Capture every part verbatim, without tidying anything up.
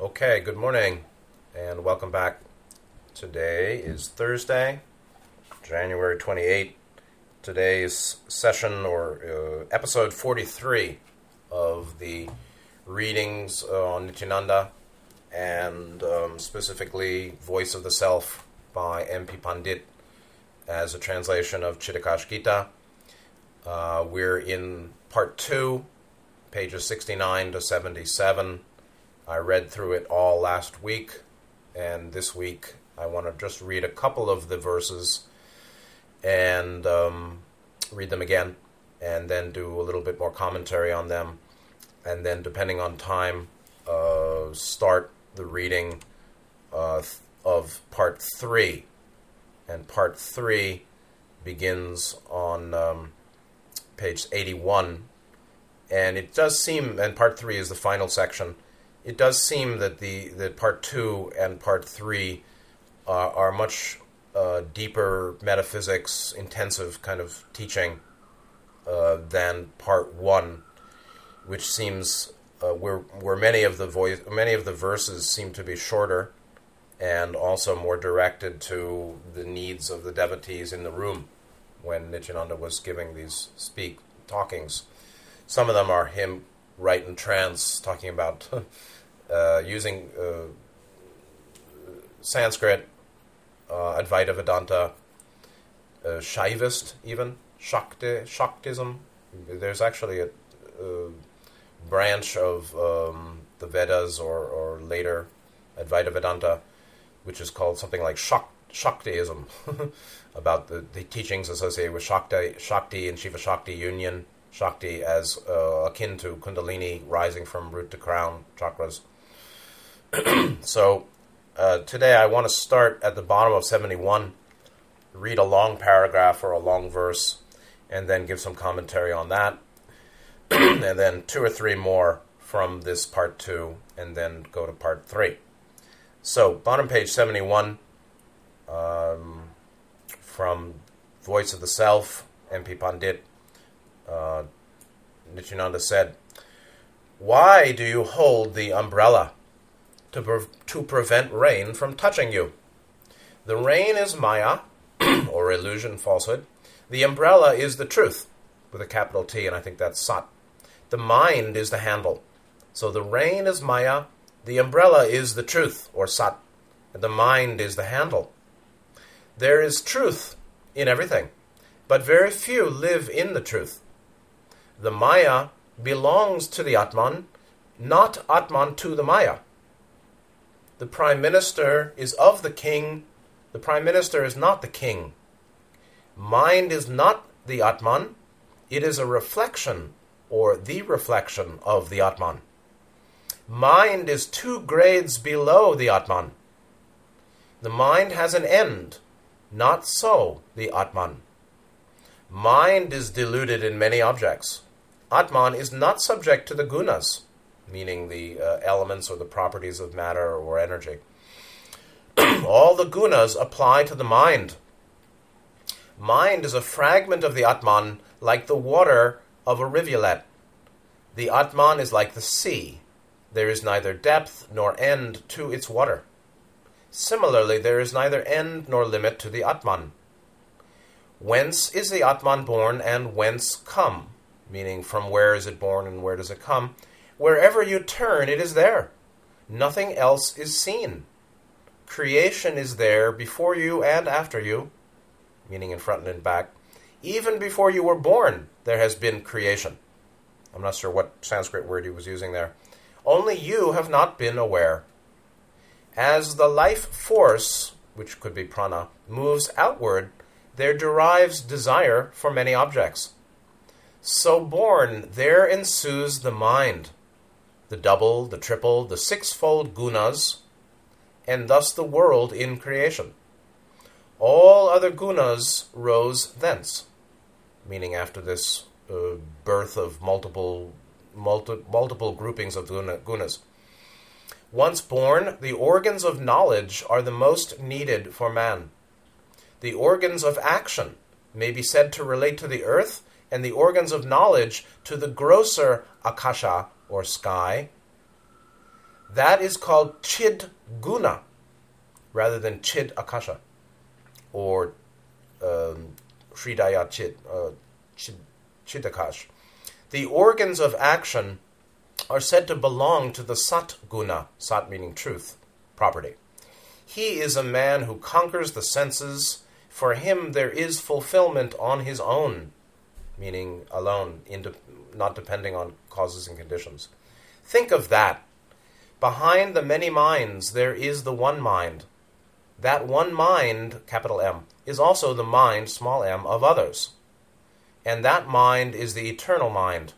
Okay, good morning, and welcome back. Today is Thursday, January twenty-eighth. Today's session or uh, episode forty-three of the readings on Nityananda and um, specifically Voice of the Self by M P Pandit as a translation of Chidakash Gita. Uh, we're in part two, pages sixty-nine to seventy-seven. I read through it all last week, and this week I want to just read a couple of the verses and um, read them again, and then do a little bit more commentary on them, and then depending on time, uh, start the reading uh, of part three. And part three begins on um, page eighty-one, and it does seem, and part three is the final section. It does seem that the that part two and part three uh, are much uh, deeper metaphysics, intensive kind of teaching uh, than part one, which seems uh, where where many of the voice many of the verses seem to be shorter and also more directed to the needs of the devotees in the room when Nityananda was giving these speak talkings. Some of them are him right in trance talking about. Uh, using uh, Sanskrit, uh, Advaita Vedanta, uh, Shaivist even, Shakti, Shaktism. There's actually a, a branch of um, the Vedas or, or later Advaita Vedanta, which is called something like Shak, Shaktiism, about the, the teachings associated with Shakti, Shakti and Shiva Shakti union, Shakti as uh, akin to Kundalini rising from root to crown chakras. So uh, today I want to start at the bottom of seventy-one, read a long paragraph or a long verse, and then give some commentary on that, and then two or three more from this part two, and then go to part three. So bottom page seventy-one, um, from Voice of the Self, M P Pandit, uh, Nityananda said, "Why do you hold the umbrella? To, pre- to prevent rain from touching you. The rain is Maya, or illusion, falsehood. The umbrella is the truth, with a capital T, and I think that's Sat. The mind is the handle. So the rain is Maya, the umbrella is the truth, or Sat, and the mind is the handle. There is truth in everything, but very few live in the truth. The Maya belongs to the Atman, not Atman to the Maya. The prime minister is of the king. The prime minister is not the king. Mind is not the Atman. It is a reflection or the reflection of the Atman. Mind is two grades below the Atman. The mind has an end, not so the Atman. Mind is deluded in many objects. Atman is not subject to the Gunas, meaning the uh, elements or the properties of matter or energy. All the gunas apply to the mind. Mind is a fragment of the Atman, like the water of a rivulet. The Atman is like the sea. There is neither depth nor end to its water. Similarly, there is neither end nor limit to the Atman. Whence is the Atman born and whence come? Meaning, from where is it born and where does it come? Wherever you turn, it is there. Nothing else is seen. Creation is there before you and after you, meaning in front and in back. Even before you were born, there has been creation." I'm not sure what Sanskrit word he was using there. "Only you have not been aware. As the life force, which could be prana, moves outward, there derives desire for many objects. So born, there ensues the mind, the double, the triple, the sixfold gunas, and thus the world in creation. All other gunas rose thence," meaning after this uh, birth of multiple, multi, multiple groupings of guna, gunas. "Once born, the organs of knowledge are the most needed for man. The organs of action may be said to relate to the earth, and the organs of knowledge to the grosser Akasha, or sky. That is called Chid Guna, rather than Chid Akasha, or um, Hridaya Chid, uh, Chid, Chidakash. The organs of action are said to belong to the Sat Guna, Sat meaning truth, property. He is a man who conquers the senses. For him there is fulfillment on his own, meaning alone, indep- not depending on causes and conditions. Think of that. Behind the many minds, there is the one mind. That one mind, capital M, is also the mind, small m, of others. And that mind is the eternal mind.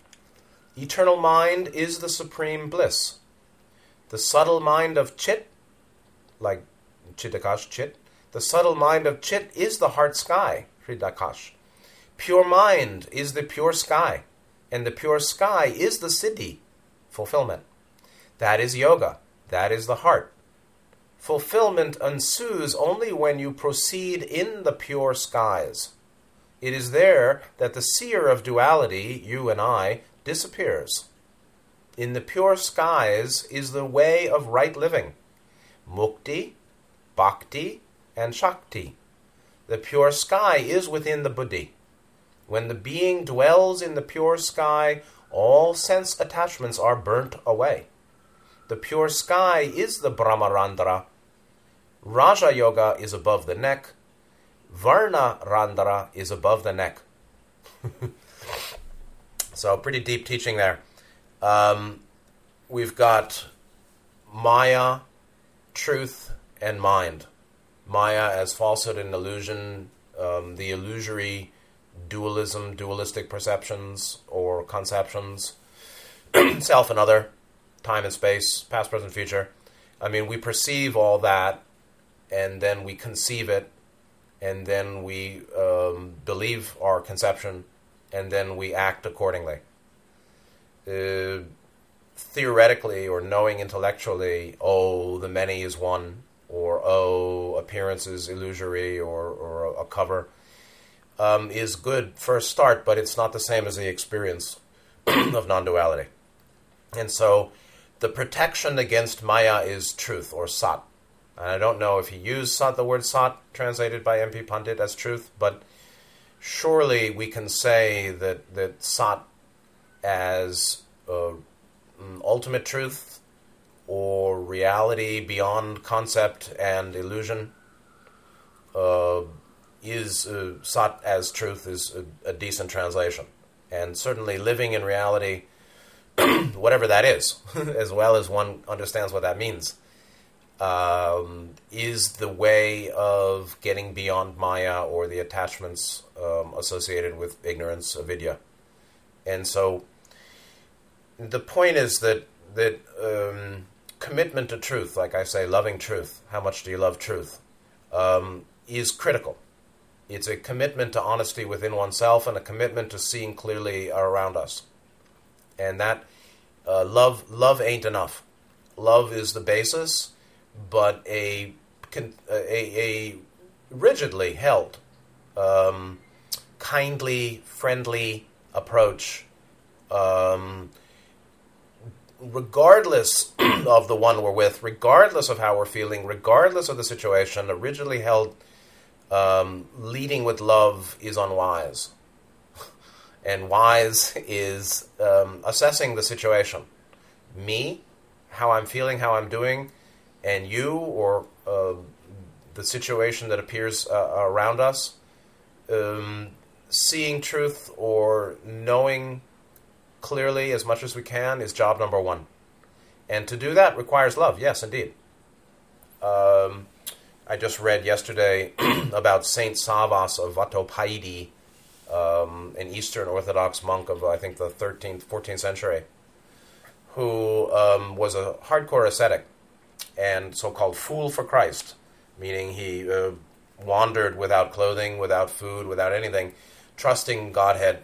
Eternal mind is the supreme bliss. The subtle mind of Chit, like Chidakash, Chit, the subtle mind of Chit is the heart sky, Hridayakash. Pure mind is the pure sky, and the pure sky is the siddhi, fulfillment. That is yoga. That is the heart. Fulfillment ensues only when you proceed in the pure skies. It is there that the seer of duality, you and I, disappears. In the pure skies is the way of right living, Mukti, Bhakti, and Shakti. The pure sky is within the Buddhi. When the being dwells in the pure sky, all sense attachments are burnt away. The pure sky is the Brahmarandra. Raja Yoga is above the neck. Varna Randra is above the neck. So pretty deep teaching there. Um, we've got Maya, truth, and mind. Maya as falsehood and illusion, um, the illusory dualism, dualistic perceptions or conceptions, self and other, time and space, past, present, future. I mean, we perceive all that, and then we conceive it, and then we um, believe our conception, and then we act accordingly. Uh, theoretically, or knowing intellectually, oh, the many is one, or, oh, appearance is illusory, or, or a cover, um, is good first start, but it's not the same as the experience of non-duality. And so the protection against Maya is truth, or Sat. And I don't know if he used Sat, the word Sat, translated by M P Pandit as truth, but surely we can say that, that Sat as uh, ultimate truth, or reality beyond concept and illusion, uh, is uh, Sat as truth is a, a decent translation. And certainly living in reality, whatever that is, as well as one understands what that means, um, is the way of getting beyond Maya or the attachments um, associated with ignorance, avidya. And so the point is that, that um, commitment to truth, like I say, loving truth, how much do you love truth, um, is critical. It's a commitment to honesty within oneself and a commitment to seeing clearly around us. And that uh, love love ain't enough. Love is the basis, but a, a, a rigidly held, um, kindly, friendly approach, um, regardless of the one we're with, regardless of how we're feeling, regardless of the situation, a rigidly held um, leading with love is unwise. And wise is um, assessing the situation. Me, how I'm feeling, how I'm doing, and you, or uh, the situation that appears uh, around us. Um, seeing truth or knowing clearly as much as we can is job number one. And to do that requires love, yes, indeed. Um, I just read yesterday about Saint Savas of Vatopaidi, Um, an Eastern Orthodox monk of, I think, the thirteenth, fourteenth century, who um, was a hardcore ascetic and so-called fool for Christ, meaning he uh, wandered without clothing, without food, without anything, trusting Godhead,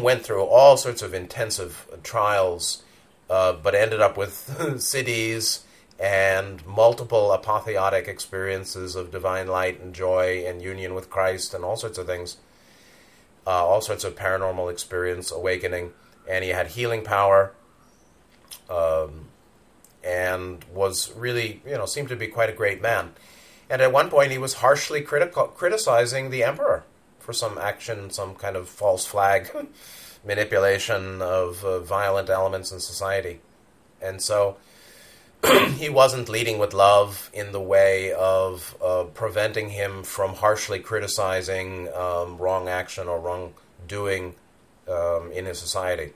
went through all sorts of intensive trials, uh, but ended up with cities and multiple apotheotic experiences of divine light and joy and union with Christ and all sorts of things. Uh, all sorts of paranormal experience, awakening, and he had healing power, um, and and was really, you know, seemed to be quite a great man. And at one point he was harshly critical, criticizing the emperor for some action, some kind of false flag manipulation of uh, violent elements in society. And so he wasn't leading with love in the way of uh, preventing him from harshly criticizing um, wrong action or wrong doing um, in his society.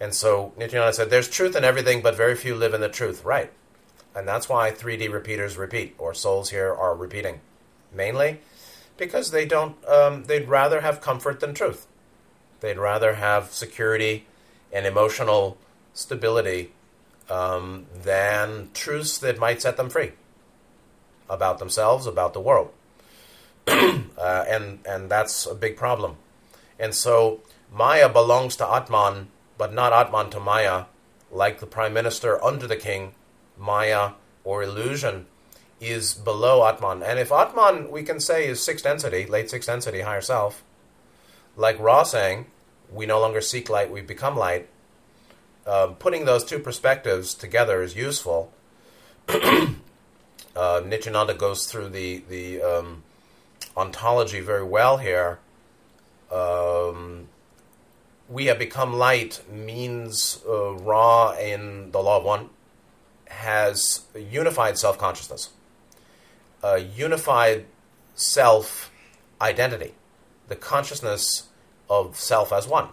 And so Nityananda said, there's truth in everything, but very few live in the truth. Right. And that's why three D repeaters repeat, or souls here are repeating. Mainly because they don't, um, they'd rather have comfort than truth. They'd rather have security and emotional stability um, than truths that might set them free about themselves, about the world. uh, and, and that's a big problem. And so Maya belongs to Atman, but not Atman to Maya, like the prime minister under the king. Maya, or illusion, is below Atman. And if Atman, we can say, is sixth density, late sixth density, higher self, like Ra saying, we no longer seek light, we become light, uh, putting those two perspectives together is useful. uh, Nityananda goes through the, the um, ontology very well here. Um, we have become light means uh, Ra in the Law of One has unified self-consciousness, a unified self-identity, the consciousness of self as one.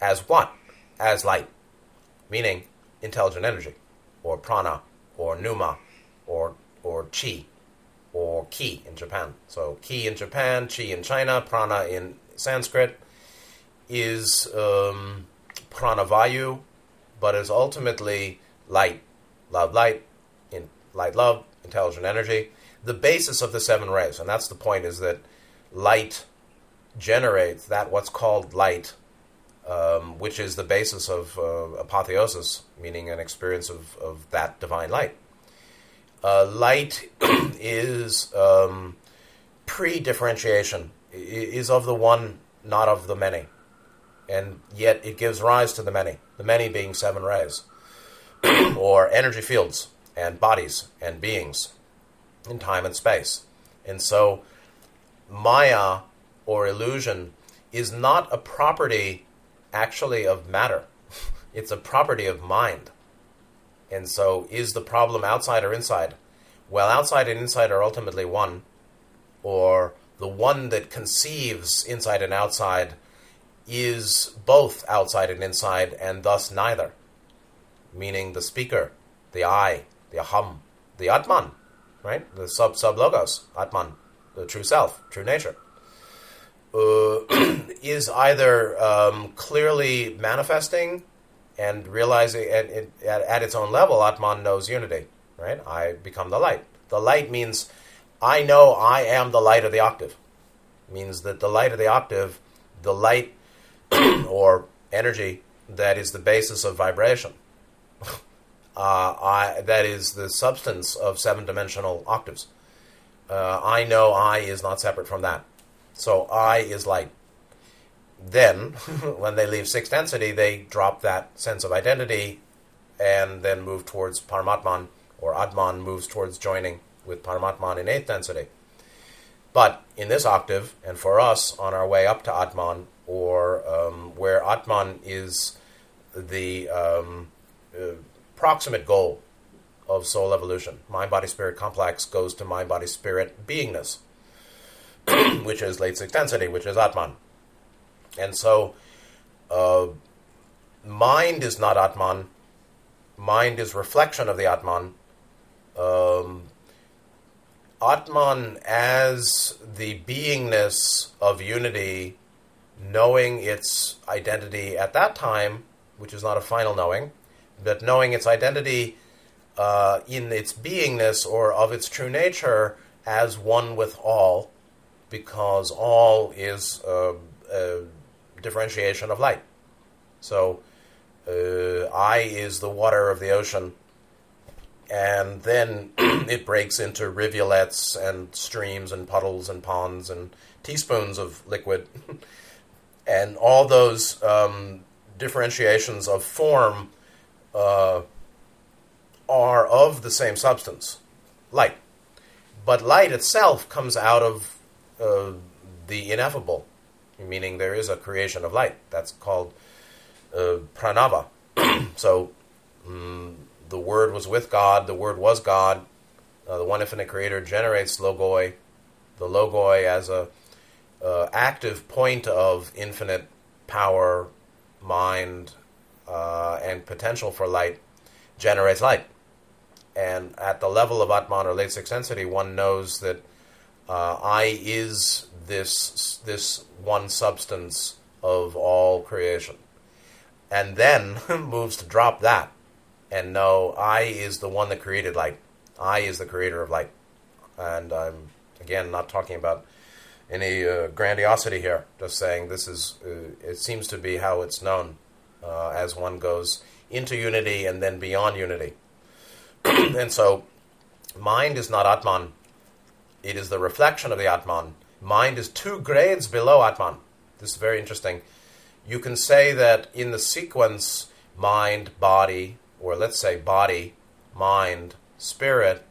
As what? As light, meaning intelligent energy, or prana, or pneuma, or or chi, or ki in Japan. So ki in Japan, chi in China, prana in Sanskrit, is um, pranavayu, but is ultimately light. Love, light, in light, love, intelligent energy, the basis of the seven rays. And that's the point, is that light generates that what's called light, um, which is the basis of uh, apotheosis, meaning an experience of, of that divine light. Uh, light is um, pre-differentiation, is of the one, not of the many. And yet it gives rise to the many, the many being seven rays. Or energy fields and bodies and beings in time and space. And so Maya, or illusion, is not a property actually of matter. It's a property of mind. And so is the problem outside or inside? Well, outside and inside are ultimately one, or the one that conceives inside and outside is both outside and inside, and thus neither. Meaning the speaker, the I, the aham, the Atman, right? The sub sub logos, Atman, the true self, true nature, uh, is either um, clearly manifesting and realizing at, at, at its own level. Atman knows unity, right? I become the light. The light means I know I am the light of the octave. It means that the light of the octave, the light or energy that is the basis of vibration. Uh, I, that is the substance of seven-dimensional octaves. Uh, I know I is not separate from that. So I is light. Then, when they leave sixth density, they drop that sense of identity and then move towards Paramatman, or Atman moves towards joining with Paramatman in eighth density. But in this octave, and for us, on our way up to Atman, or um, where Atman is the um, uh, proximate goal of soul evolution. Mind-body-spirit complex goes to mind-body-spirit beingness, which is late sixth density, which is Atman. And so uh, mind is not Atman. Mind is reflection of the Atman. Um, Atman as the beingness of unity, knowing its identity at that time, which is not a final knowing, but knowing its identity uh, in its beingness or of its true nature as one with all, because all is uh, a differentiation of light. So uh, I is the water of the ocean, and then it breaks into rivulets and streams and puddles and ponds and teaspoons of liquid. And all those um, differentiations of form Uh, of the same substance, light. But light itself comes out of uh, the ineffable, meaning there is a creation of light. That's called uh, pranava. So mm, the Word was with God, the Word was God. Uh, the One Infinite Creator generates logoi, the logoi as a uh, active point of infinite power, mind, uh, and potential for light, generates light. And at the level of Atman or late sixth density, one knows that uh, I is this this one substance of all creation. And then moves to drop that and know I is the one that created light. I is the creator of light. And I'm, again, not talking about any uh, grandiosity here, just saying this is, uh, it seems to be how it's known uh, as one goes into unity and then beyond unity. And so, mind is not Atman. It is the reflection of the Atman. Mind is two grades below Atman. This is very interesting. You can say that in the sequence, mind, body, or let's say body, mind, spirit,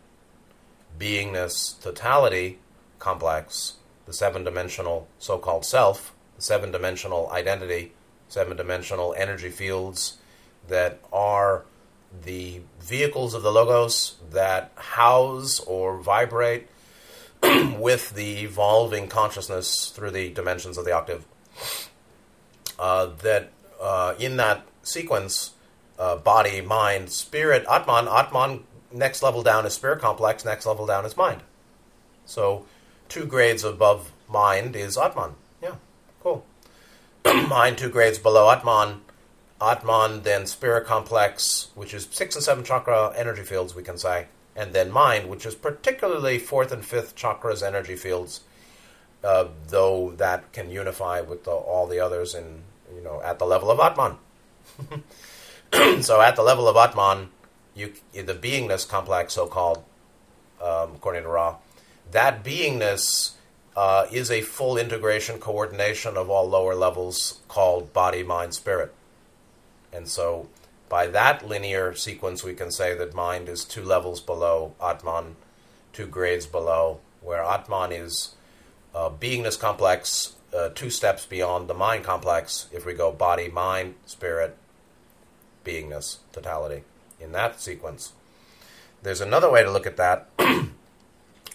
beingness, totality, complex, the seven-dimensional so-called self, the seven-dimensional identity, seven-dimensional energy fields that are the vehicles of the logos that house or vibrate with the evolving consciousness through the dimensions of the octave. Uh, that uh, in that sequence, uh, body, mind, spirit, Atman, Atman, next level down is spirit complex, next level down is mind. So two grades above mind is Atman. Yeah, cool. Mind two grades below Atman, Atman, then spirit complex, which is six and seven chakra energy fields, we can say, and then mind, which is particularly fourth and fifth chakras energy fields, uh, though that can unify with the, all the others in, you know, at the level of Atman. So at the level of Atman, you, the beingness complex, so-called, um, according to Ra, that beingness uh, is a full integration, coordination of all lower levels called body, mind, spirit. And so by that linear sequence, we can say that mind is two levels below Atman, two grades below, where Atman is uh, beingness complex, uh, two steps beyond the mind complex, if we go body, mind, spirit, beingness, totality, in that sequence. There's another way to look at that,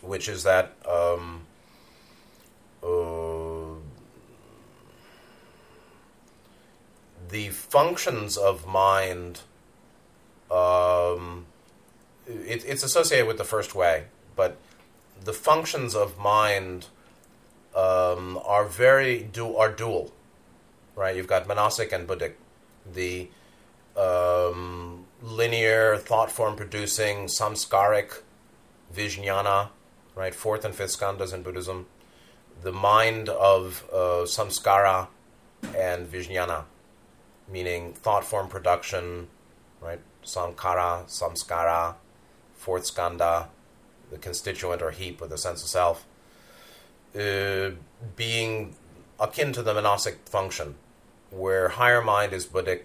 which is that um, uh, the functions of mind, um, it, it's associated with the first way, but the functions of mind um, are very du- are dual, right? You've got Manasic and Buddhic, the um, linear thought form producing samskaric Vijnana, right? Fourth and fifth skandhas in Buddhism, the mind of uh, samskara and Vijnana, meaning thought form production, right? Sankara, samskara, fourth skanda, the constituent or heap or the sense of self, uh, being akin to the monastic function, where higher mind is Buddhic,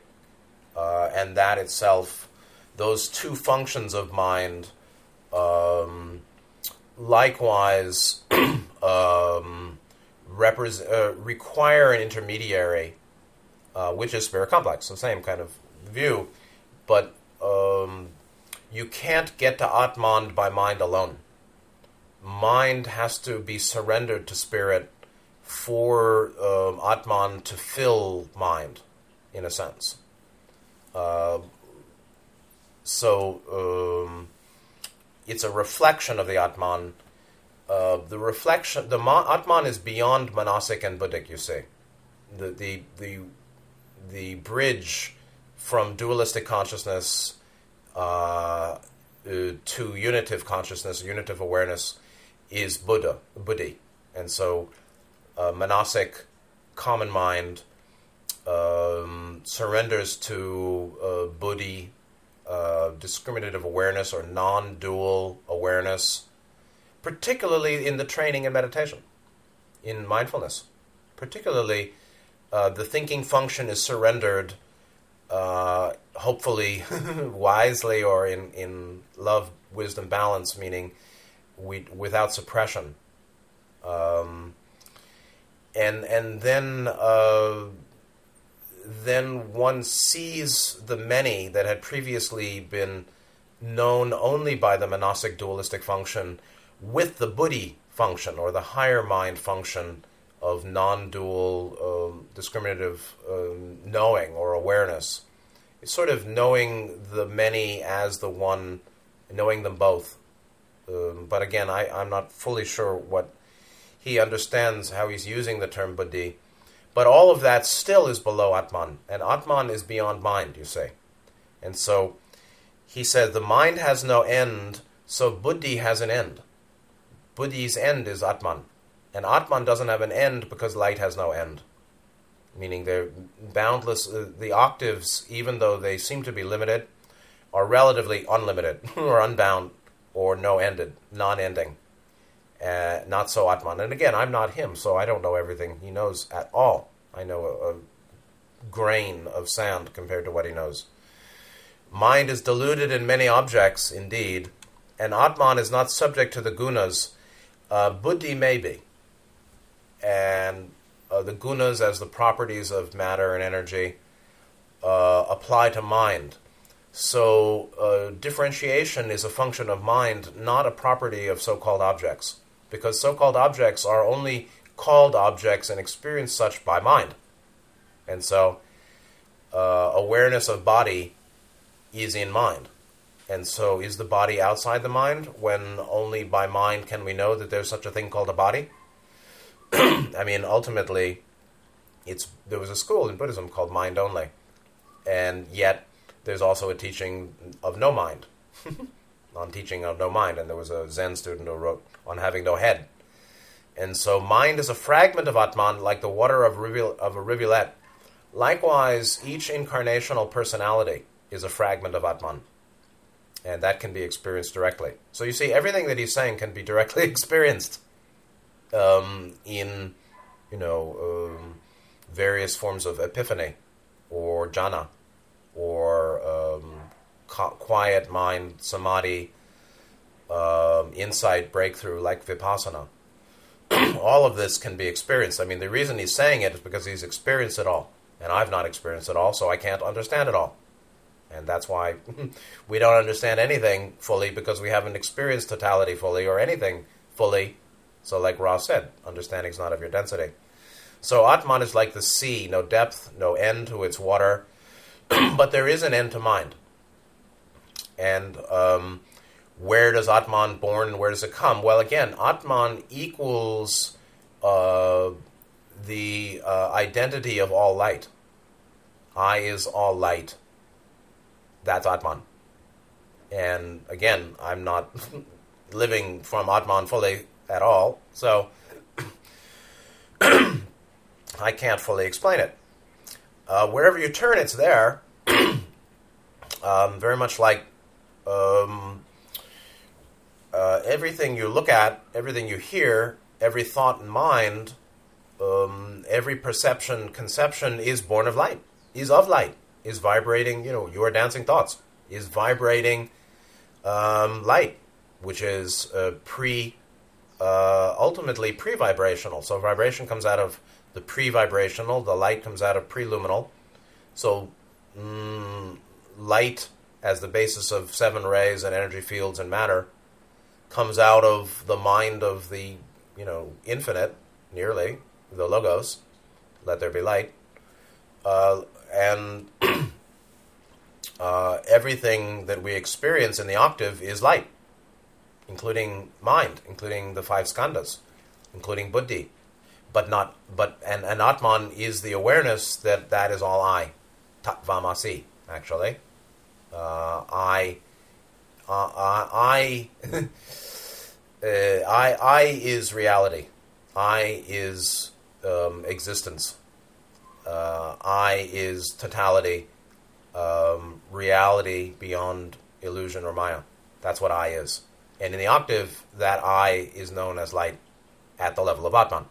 uh, and that itself, those two functions of mind, um, likewise, um, repre- uh, require an intermediary, Uh, which is spirit complex, so same kind of view, but um, you can't get to Atman by mind alone. Mind has to be surrendered to spirit for um, Atman to fill mind, in a sense. Uh, so um, it's a reflection of the Atman. Uh, the reflection, the Ma- Atman is beyond Manasic and Buddhic. You see, the the the the bridge from dualistic consciousness uh, to unitive consciousness, unitive awareness, is Buddha, Buddhi. And so uh, Manasic, common mind, um, surrenders to uh, Buddhi, uh, discriminative awareness or non-dual awareness, particularly in the training in meditation, in mindfulness, particularly. Uh, the thinking function is surrendered uh, hopefully wisely, or in, in love, wisdom, balance, meaning we, without suppression. Um, and and then uh, then one sees the many that had previously been known only by the monastic dualistic function with the Buddhi function, or the higher mind function of non-dual um, discriminative um, knowing or awareness. It's sort of knowing the many as the one, knowing them both. Um, but again, I, I'm not fully sure what he understands, how he's using the term buddhi. But all of that still is below Atman. And Atman is beyond mind, you say. And so he said, the mind has no end, so buddhi has an end. Buddhi's end is Atman. And Atman doesn't have an end because light has no end. Meaning they're boundless. Uh, the octaves, even though they seem to be limited, are relatively unlimited, or unbound, or no-ended, non-ending. Uh, not so Atman. And again, I'm not him, so I don't know everything he knows at all. I know a, a grain of sand compared to what he knows. Mind is deluded in many objects, indeed, and Atman is not subject to the gunas. Uh, buddhi may be. And uh, the gunas, as the properties of matter and energy, uh, apply to mind. So uh, differentiation is a function of mind, not a property of so-called objects, because so-called objects are only called objects and experienced such by mind. And so uh, awareness of body is in mind. And so is the body outside the mind, when only by mind can we know that there's such a thing called a body? I mean, ultimately, it's there was a school in Buddhism called mind only, and yet there's also a teaching of no mind, on teaching of no mind, and there was a Zen student who wrote on having no head. And so mind is a fragment of Atman, like the water of, rivu- of a rivulet. Likewise, each incarnational personality is a fragment of Atman, and that can be experienced directly. So you see, everything that he's saying can be directly experienced. Um, in, you know, um, various forms of epiphany, or jhana, or um, ca- quiet mind, samadhi, um, insight, breakthrough, like vipassana. All of this can be experienced. I mean, the reason he's saying it is because he's experienced it all, and I've not experienced it all, so I can't understand it all. And that's why we don't understand anything fully, because we haven't experienced totality fully, or anything fully. So like Ra said, understanding is not of your density. So Atman is like the sea, no depth, no end to its water, but there is an end to mind. And um, where does Atman born, where does it come? Well, again, Atman equals uh, the uh, identity of all light. I is all light. That's Atman. And again, I'm not living from Atman fully at all, so I can't fully explain it. Uh, wherever you turn, it's there. um, very much like um, uh, everything you look at, everything you hear, every thought and mind, um, every perception, conception is born of light, is of light, is vibrating, you know, your dancing thoughts, is vibrating um, light, which is uh, pre- Uh, ultimately pre-vibrational. So vibration comes out of the pre-vibrational, the light comes out of pre-luminal. So mm, light, as the basis of seven rays and energy fields and matter, comes out of the mind of the, you know, infinite, nearly, the logos, let there be light. Uh, and uh, everything that we experience in the octave is light, including mind, including the five skandhas, including buddhi, but not but and, and Atman is the awareness that that is all I, tatvamasi. Actually, uh, I, uh, I, I, uh, I, I is reality. I is um, existence. Uh, I is totality, um, reality beyond illusion or Maya. That's what I is. And in the octave, that I is known as light at the level of Atman.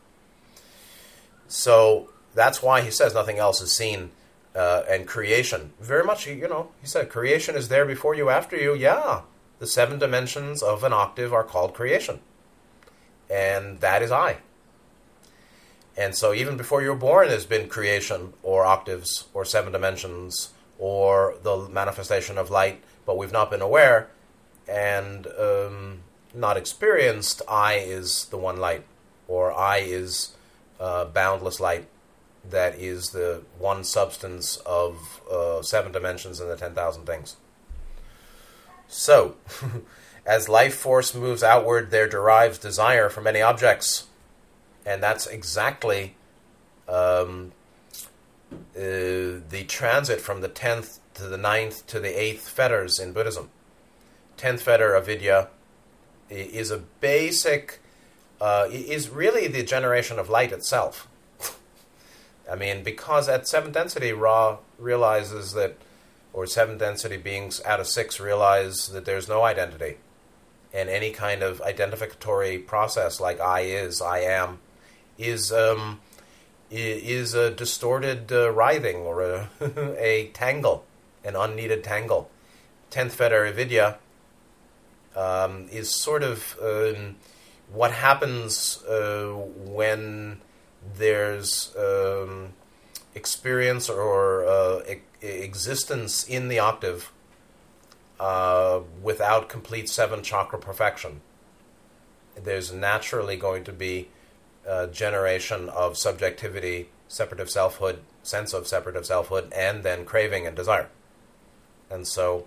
So that's why he says nothing else is seen. uh, and creation. Very much, you know, he said, creation is there before you, after you. Yeah, the seven dimensions of an octave are called creation. And that is I. And so even before you were born, there's been creation or octaves or seven dimensions or the manifestation of light, but we've not been aware and um, not experienced. I is the one light, or I is uh, boundless light that is the one substance of uh, seven dimensions and the ten thousand things. So, as life force moves outward, there derives desire from many objects. And that's exactly um, uh, the transit from the tenth to the ninth to the eighth fetters in Buddhism. Tenth fetter, avidya, is a basic, uh, is really the generation of light itself. I mean, because at seventh density, Ra realizes that, or seventh density beings out of six realize that there's no identity. And any kind of identificatory process like I is, I am, is um, is a distorted uh, writhing or a, a tangle, an unneeded tangle. Tenth fetter, avidya, um, is sort of um, what happens uh, when there's um, experience or uh, e- existence in the octave uh, without complete seven chakra perfection. There's naturally going to be Uh, generation of subjectivity, separative selfhood, sense of separative selfhood, and then craving and desire. And so,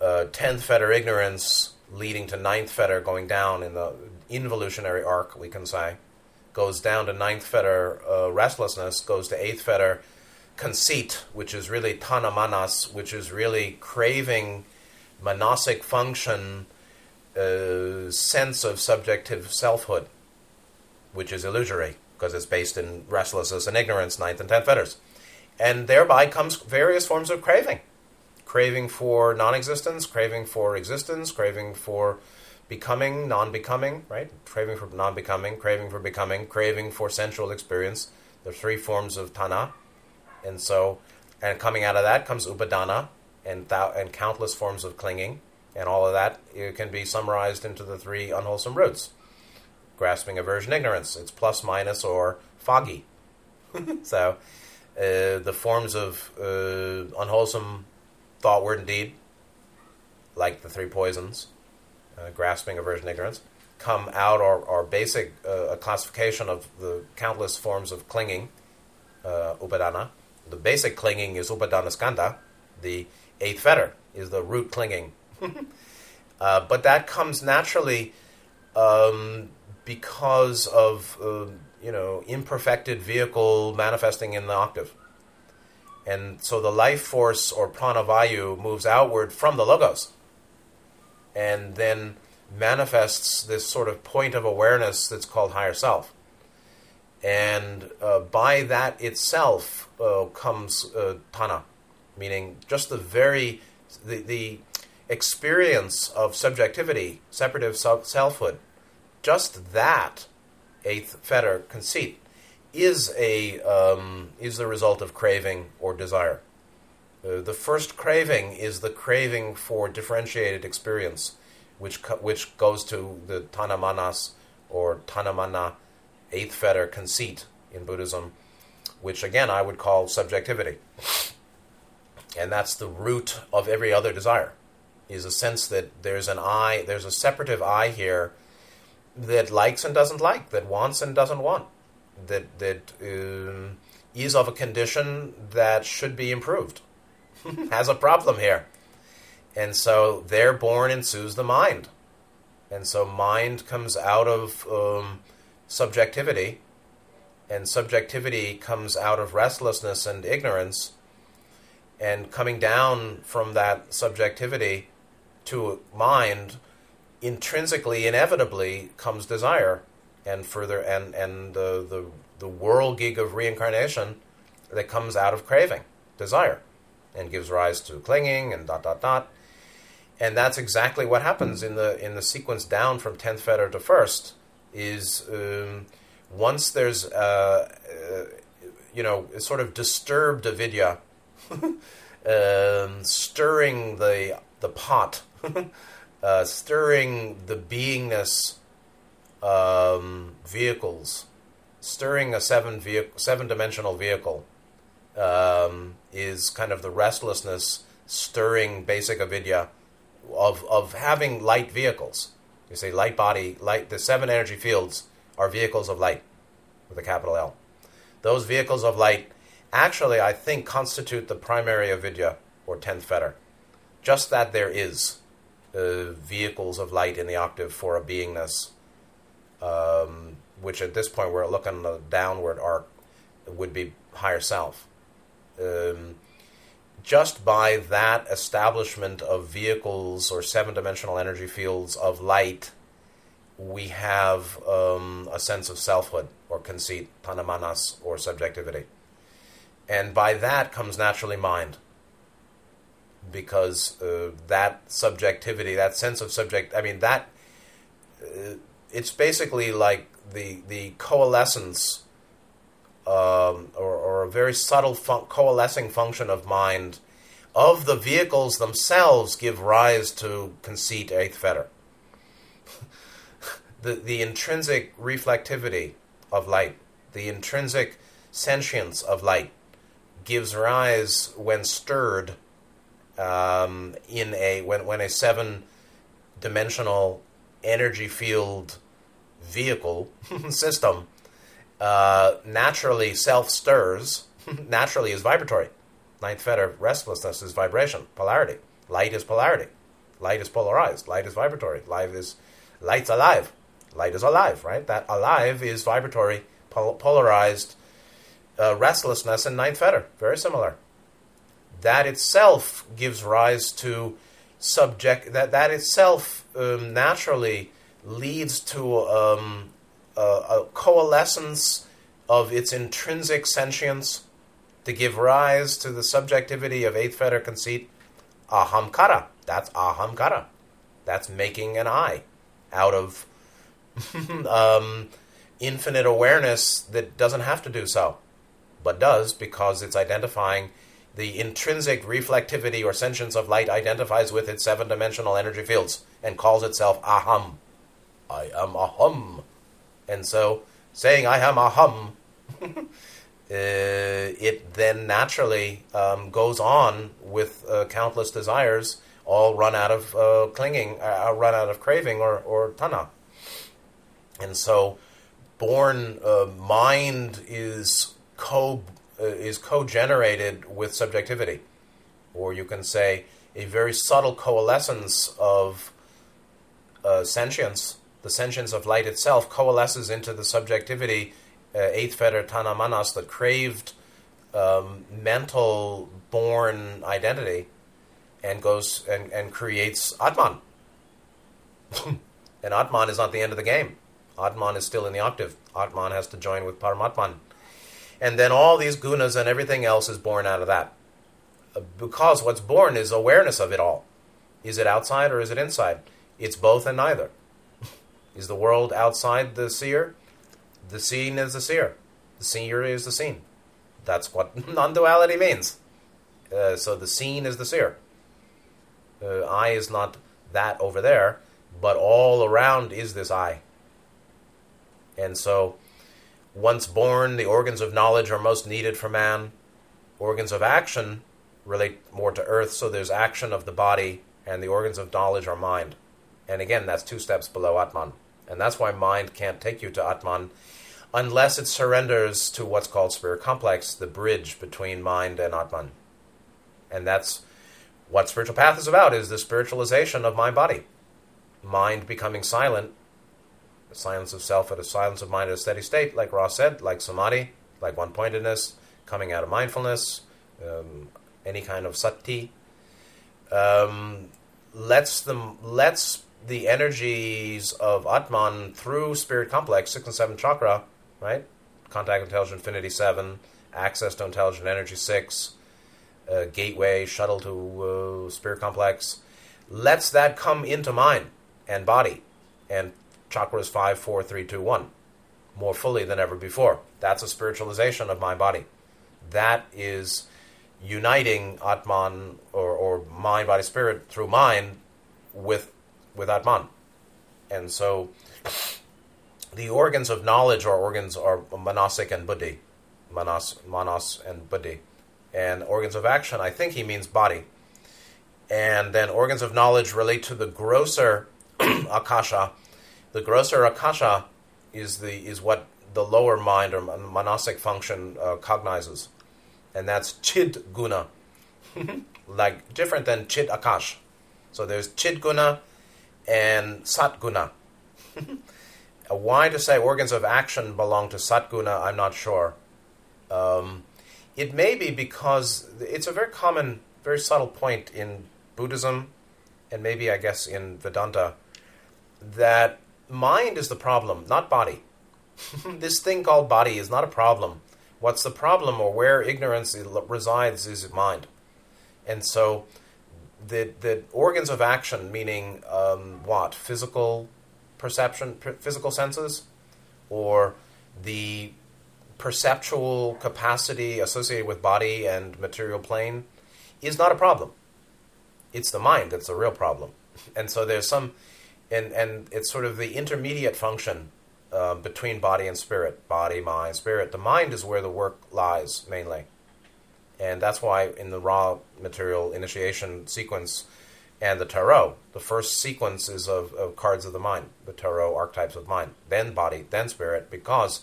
uh, tenth fetter ignorance leading to ninth fetter going down in the involutionary arc, we can say, goes down to ninth fetter uh, restlessness, goes to eighth fetter conceit, which is really tanamanas, which is really craving, manasic function, uh, sense of subjective selfhood, which is illusory, because it's based in restlessness and ignorance, ninth and tenth fetters. And thereby comes various forms of craving. Craving for non-existence, craving for existence, craving for becoming, non-becoming, right? Craving for non-becoming, craving for becoming, craving for sensual experience. There are three forms of tana. And so, and coming out of that comes upadana, and, thou, and countless forms of clinging. And all of that it can be summarized into the three unwholesome roots. Grasping, aversion, ignorance. It's plus, minus, or foggy. So, uh, the forms of uh, unwholesome thought, word, and deed, like the three poisons, uh, grasping, aversion, ignorance, come out or are basic uh, a classification of the countless forms of clinging, uh, upadana. The basic clinging is upadana skanda. The eighth fetter is the root clinging. uh, but that comes naturally Um, because of, uh, you know, imperfected vehicle manifesting in the octave. And so the life force or pranavayu moves outward from the logos and then manifests this sort of point of awareness that's called higher self. And uh, by that itself uh, comes uh, tana, meaning just the very, the, the experience of subjectivity, separative selfhood. Just that, eighth fetter conceit, is a um, is the result of craving or desire. Uh, the first craving is the craving for differentiated experience, which co- which goes to the tanamanas or tanamana, eighth fetter conceit in Buddhism, which again I would call subjectivity, and that's the root of every other desire. Is a sense that there's an I, there's a separative I here. That likes and doesn't like, that wants and doesn't want, that that uh, is of a condition that should be improved, has a problem here. And so thereborn ensues the mind. And so mind comes out of um, subjectivity, and subjectivity comes out of restlessness and ignorance, and coming down from that subjectivity to mind, intrinsically, inevitably, comes desire, and further, and and uh, the the whirligig of reincarnation that comes out of craving, desire, and gives rise to clinging and dot dot dot, and that's exactly what happens in the in the sequence down from tenth fetter to first. Is um, once there's uh, uh, you know, sort of disturbed avidya, um, stirring the the pot, uh, stirring the beingness um, vehicles, stirring a seven vehicle, seven dimensional vehicle um, is kind of the restlessness stirring basic avidya of of having light vehicles. You say light body, light. The seven energy fields are vehicles of light, with a capital L. Those vehicles of light actually, I think, constitute the primary avidya, or tenth fetter. Just that there is uh, vehicles of light in the octave for a beingness, um, which at this point we're looking at a downward arc, would be higher self. Um, just by that establishment of vehicles or seven-dimensional energy fields of light, we have um, a sense of selfhood, or conceit, tanamanas, or subjectivity. And by that comes naturally mind. Because uh, that subjectivity, that sense of subject, I mean, that, uh, it's basically like the the coalescence, um, or, or a very subtle fun- coalescing function of mind, of the vehicles themselves give rise to conceit, eighth fetter. the The intrinsic reflectivity of light, the intrinsic sentience of light, gives rise when stirred um, in a when when a seven-dimensional energy field vehicle system uh, naturally self stirs. Naturally is vibratory. Ninth fetter restlessness is vibration, polarity. Light is polarity. Light is polarized. Light is vibratory. Light is light's alive. Light is alive, right? That alive is vibratory, pol- polarized. Uh, restlessness and ninth fetter, very similar. That itself gives rise to subject. That that itself um, naturally leads to um, a, a coalescence of its intrinsic sentience to give rise to the subjectivity of eighth fetter conceit. Ahamkara. That's ahamkara. That's making an I out of um, infinite awareness that doesn't have to do so, but does, because it's identifying the intrinsic reflectivity or sentience of light, identifies with its seven-dimensional energy fields and calls itself aham. I am aham. And so, saying I am aham, uh, it then naturally um, goes on with uh, countless desires, all run out of uh, clinging, uh, run out of craving or, or tana. And so, born uh, mind is... Co, uh, is co-generated with subjectivity, or you can say a very subtle coalescence of uh, sentience. The sentience of light itself coalesces into the subjectivity, uh, eighth fetter tanamanas, the craved um, mental born identity, and goes and, and creates Atman. And Atman is not the end of the game. Atman is still in the octave. Atman has to join with Paramatman. And then all these gunas and everything else is born out of that. Because what's born is awareness of it all. Is it outside or is it inside? It's both and neither. Is the world outside the seer? The seen is the seer. The seer is the seen. That's what non-duality means. Uh, so the seen is the seer. Uh, I is not that over there, but all around is this I. And so... once born, the organs of knowledge are most needed for man. Organs of action relate more to earth, so there's action of the body, and the organs of knowledge are mind. And again, that's two steps below Atman. And that's why mind can't take you to Atman unless it surrenders to what's called spirit complex, the bridge between mind and Atman. And that's what spiritual path is about, is the spiritualization of mind-body. Mind becoming silent, the silence of self at a silence of mind at a steady state, like Ra said, like samadhi, like one-pointedness, coming out of mindfulness, um, any kind of sati, um, lets them lets the energies of Atman through spirit complex, six and seven chakra, right? Contact intelligent infinity seven, access to intelligent energy six, uh, gateway shuttle to uh, spirit complex, lets that come into mind and body and chakras five, four, three, two, one, more fully than ever before. That's a spiritualization of mind-body. that is uniting Atman or, or mind, body, spirit through mind with with Atman. And so the organs of knowledge are organs are Manasic and Buddhi. Manas, manas and Buddhi. And organs of action, I think he means body. And then organs of knowledge relate to the grosser Akasha. The grosser Akasha is the is what the lower mind or Manasic function uh, cognizes. And that's Chid Guna. Like different than Chidakash. So there's Chid Guna and Sat Guna. Why to say organs of action belong to Sat Guna, I'm not sure. Um, it may be because it's a very common, very subtle point in Buddhism, and maybe, I guess, in Vedanta, that mind is the problem, not body. This thing called body is not a problem. What's the problem or where ignorance resides is mind. And so the, the organs of action, meaning um, what? Physical perception, physical senses, or the perceptual capacity associated with body and material plane, is not a problem. It's the mind that's the real problem. And so there's some, and, and it's sort of the intermediate function uh, between body and spirit, body, mind, spirit. The mind is where the work lies mainly. And that's why in the Ra material initiation sequence and the tarot, the first sequence is of, of cards of the mind, the tarot archetypes of mind, then body, then spirit, because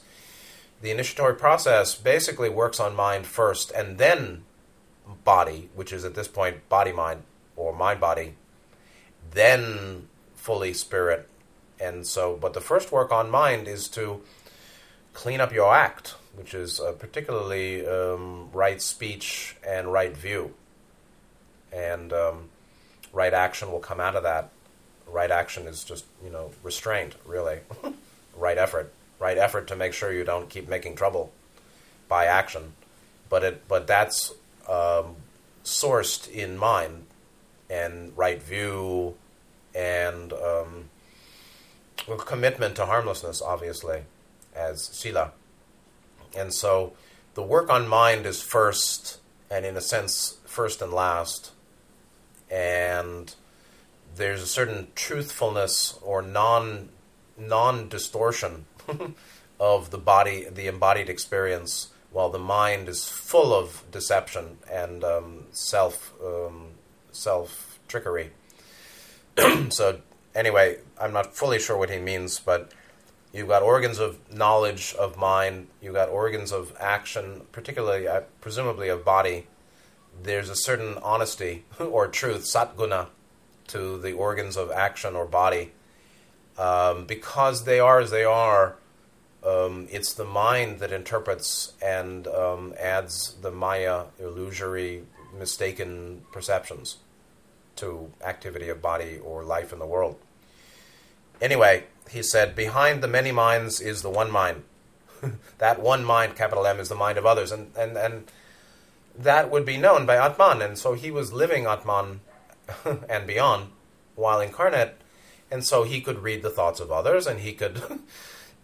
the initiatory process basically works on mind first and then body, which is at this point body-mind or mind-body, then fully spirit. And so, but the first work on mind is to clean up your act, which is uh, particularly um, right speech and right view. And um, right action will come out of that. Right action is just, you know, restraint, really. Right effort. Right effort to make sure you don't keep making trouble by action. But it, but that's... Um, sourced in mind and right view and um, commitment to harmlessness, obviously, as sila. And so the work on mind is first, and in a sense, first and last. And there's a certain truthfulness or non, non-distortion of the body, the embodied experience, while the mind is full of deception and um, self um, self trickery. So anyway, I'm not fully sure what he means, but you've got organs of knowledge of mind, you've got organs of action, particularly, uh, presumably, of body. There's a certain honesty or truth, satguna, to the organs of action or body. Um, because they are as they are, Um, it's the mind that interprets and um, adds the Maya, illusory, mistaken perceptions to activity of body or life in the world. Anyway, he said, behind the many minds is the one mind. That one mind, capital M, is the mind of others. And, and, and that would be known by Atman. And so he was living Atman and beyond while incarnate. And so he could read the thoughts of others and he could...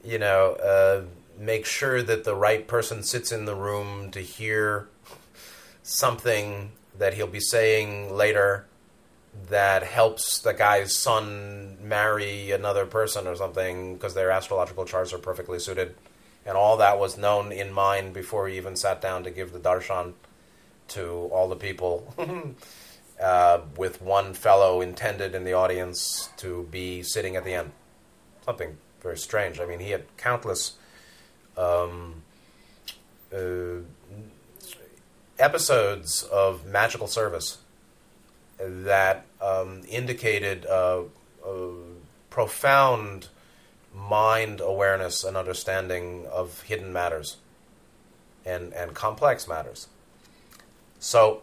you know, uh, make sure that the right person sits in the room to hear something that he'll be saying later that helps the guy's son marry another person or something because their astrological charts are perfectly suited. And all that was known in mind before he even sat down to give the darshan to all the people uh, with one fellow intended in the audience to be sitting at the end. Something very strange. I mean, he had countless um, uh, episodes of magical service that um, indicated uh, a profound mind awareness and understanding of hidden matters and, and complex matters. So,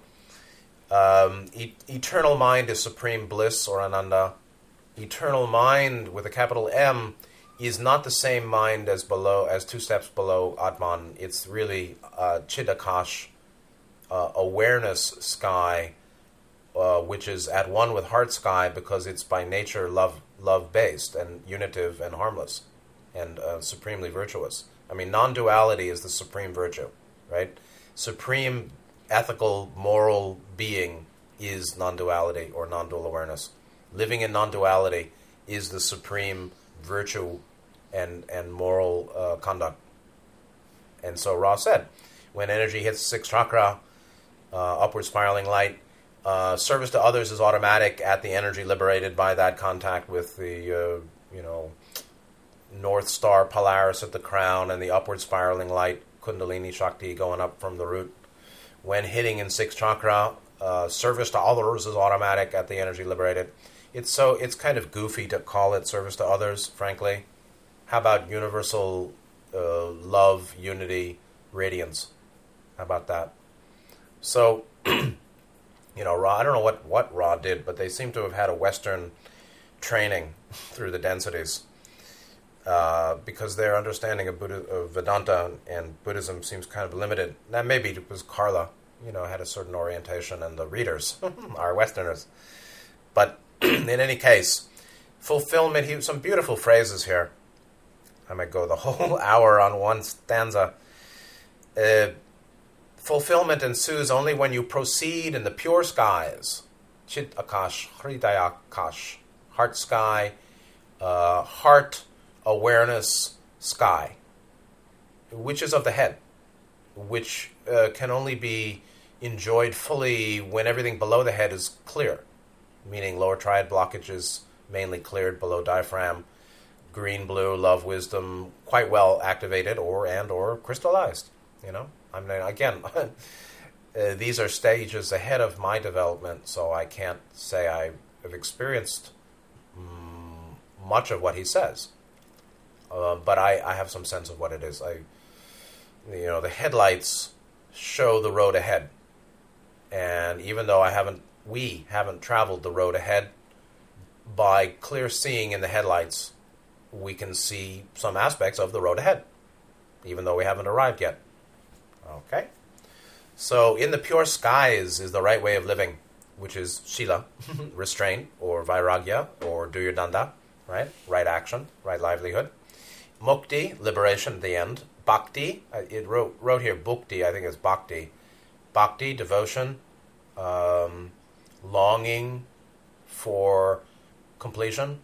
um, e- eternal mind is supreme bliss or ananda. Eternal mind with a capital M is not the same mind as below, as two steps below Atman. It's really uh, Chidakash, uh, awareness sky, uh, which is at one with heart sky because it's by nature love, love based and unitive and harmless, and uh, supremely virtuous. I mean, non-duality is the supreme virtue, right? supreme ethical, moral being is non-duality or non-dual awareness. Living in non-duality is the supreme virtue and, and moral uh, conduct. And so Ra said, when energy hits sixth chakra, uh, upward spiraling light, uh, service to others is automatic at the energy liberated by that contact with the, uh, you know, North Star Polaris at the crown and the upward spiraling light, Kundalini Shakti going up from the root. When hitting in sixth chakra, uh, service to others is automatic at the energy liberated. It's so it's kind of goofy to call it service to others, frankly. How about universal uh, love, unity, radiance? How about that? So, you know, Ra, I don't know what, what Ra did, but they seem to have had a Western training through the densities. Uh, because their understanding of, Buddha, of Vedanta and Buddhism seems kind of limited. Now, maybe it was Carla, you know, had a certain orientation, and the readers, our Westerners. But in any case, fulfillment, he, some beautiful phrases here. I might go the whole hour on one stanza. Uh, fulfillment ensues only when you proceed in the pure skies. Chidakash, Hridayakash, heart sky, uh, heart awareness sky, which is of the head, which uh, can only be enjoyed fully when everything below the head is clear, meaning lower triad blockages mainly cleared below diaphragm, green, blue, love, wisdom, quite well activated or and or crystallized. You know, I mean, again, uh, these are stages ahead of my development, so I can't say I have experienced um, much of what he says. Uh, but I, I have some sense of what it is. I, you know, the headlights show the road ahead, and even though I haven't, we haven't traveled the road ahead, by clear seeing in the headlights, we can see some aspects of the road ahead, even though we haven't arrived yet. Okay, so in the pure skies is the right way of living, which is Shila, restraint, or Vairagya, or do your danda, right? Right action, right livelihood. Mukti, liberation at the end. Bhakti, it wrote, wrote here Bhakti, I think it's Bhakti. Bhakti, devotion, um, longing for completion.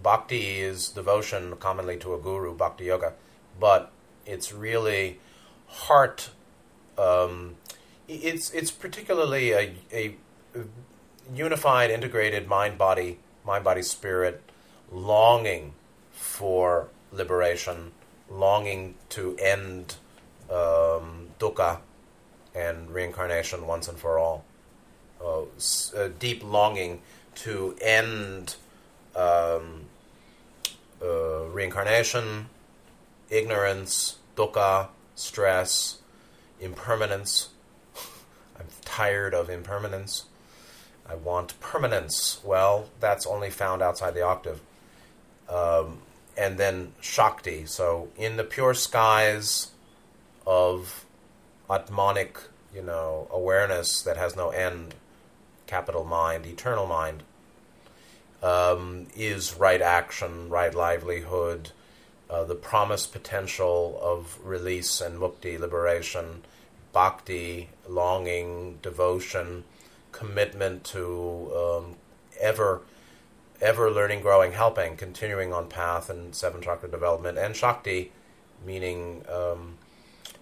Bhakti is devotion commonly to a guru, Bhakti Yoga. But it's really heart. Um, it's it's particularly a, a unified, integrated mind-body, mind-body-spirit longing for liberation, longing to end um, dukkha and reincarnation once and for all. Uh, a deep longing to end um, uh, reincarnation, ignorance, dukkha, stress, impermanence. I'm tired of impermanence. I want permanence. Well, that's only found outside the octave. Um, And then Shakti. So in the pure skies of Atmanic, you know, awareness that has no end, capital mind, eternal mind, um, is right action, right livelihood, uh, the promised potential of release and mukti, liberation, bhakti, longing, devotion, commitment to um, ever... ever learning, growing, helping, continuing on path and seven chakra development, and Shakti, meaning um,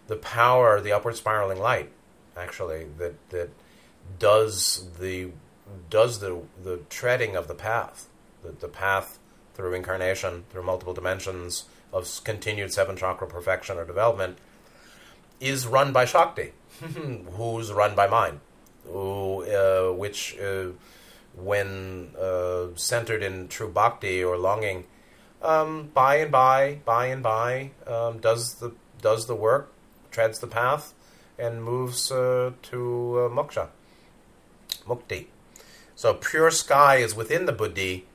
the power, the upward spiraling light, actually that that does the does the the treading of the path, the, the path through incarnation, through multiple dimensions of continued seven chakra perfection or development, is run by Shakti, who's run by mind, who, uh, which. Uh, when uh, centered in true bhakti or longing, um, by and by, by and by, um, does the does the work, treads the path, and moves uh, to uh, moksha, mukti. So pure sky is within the buddhi,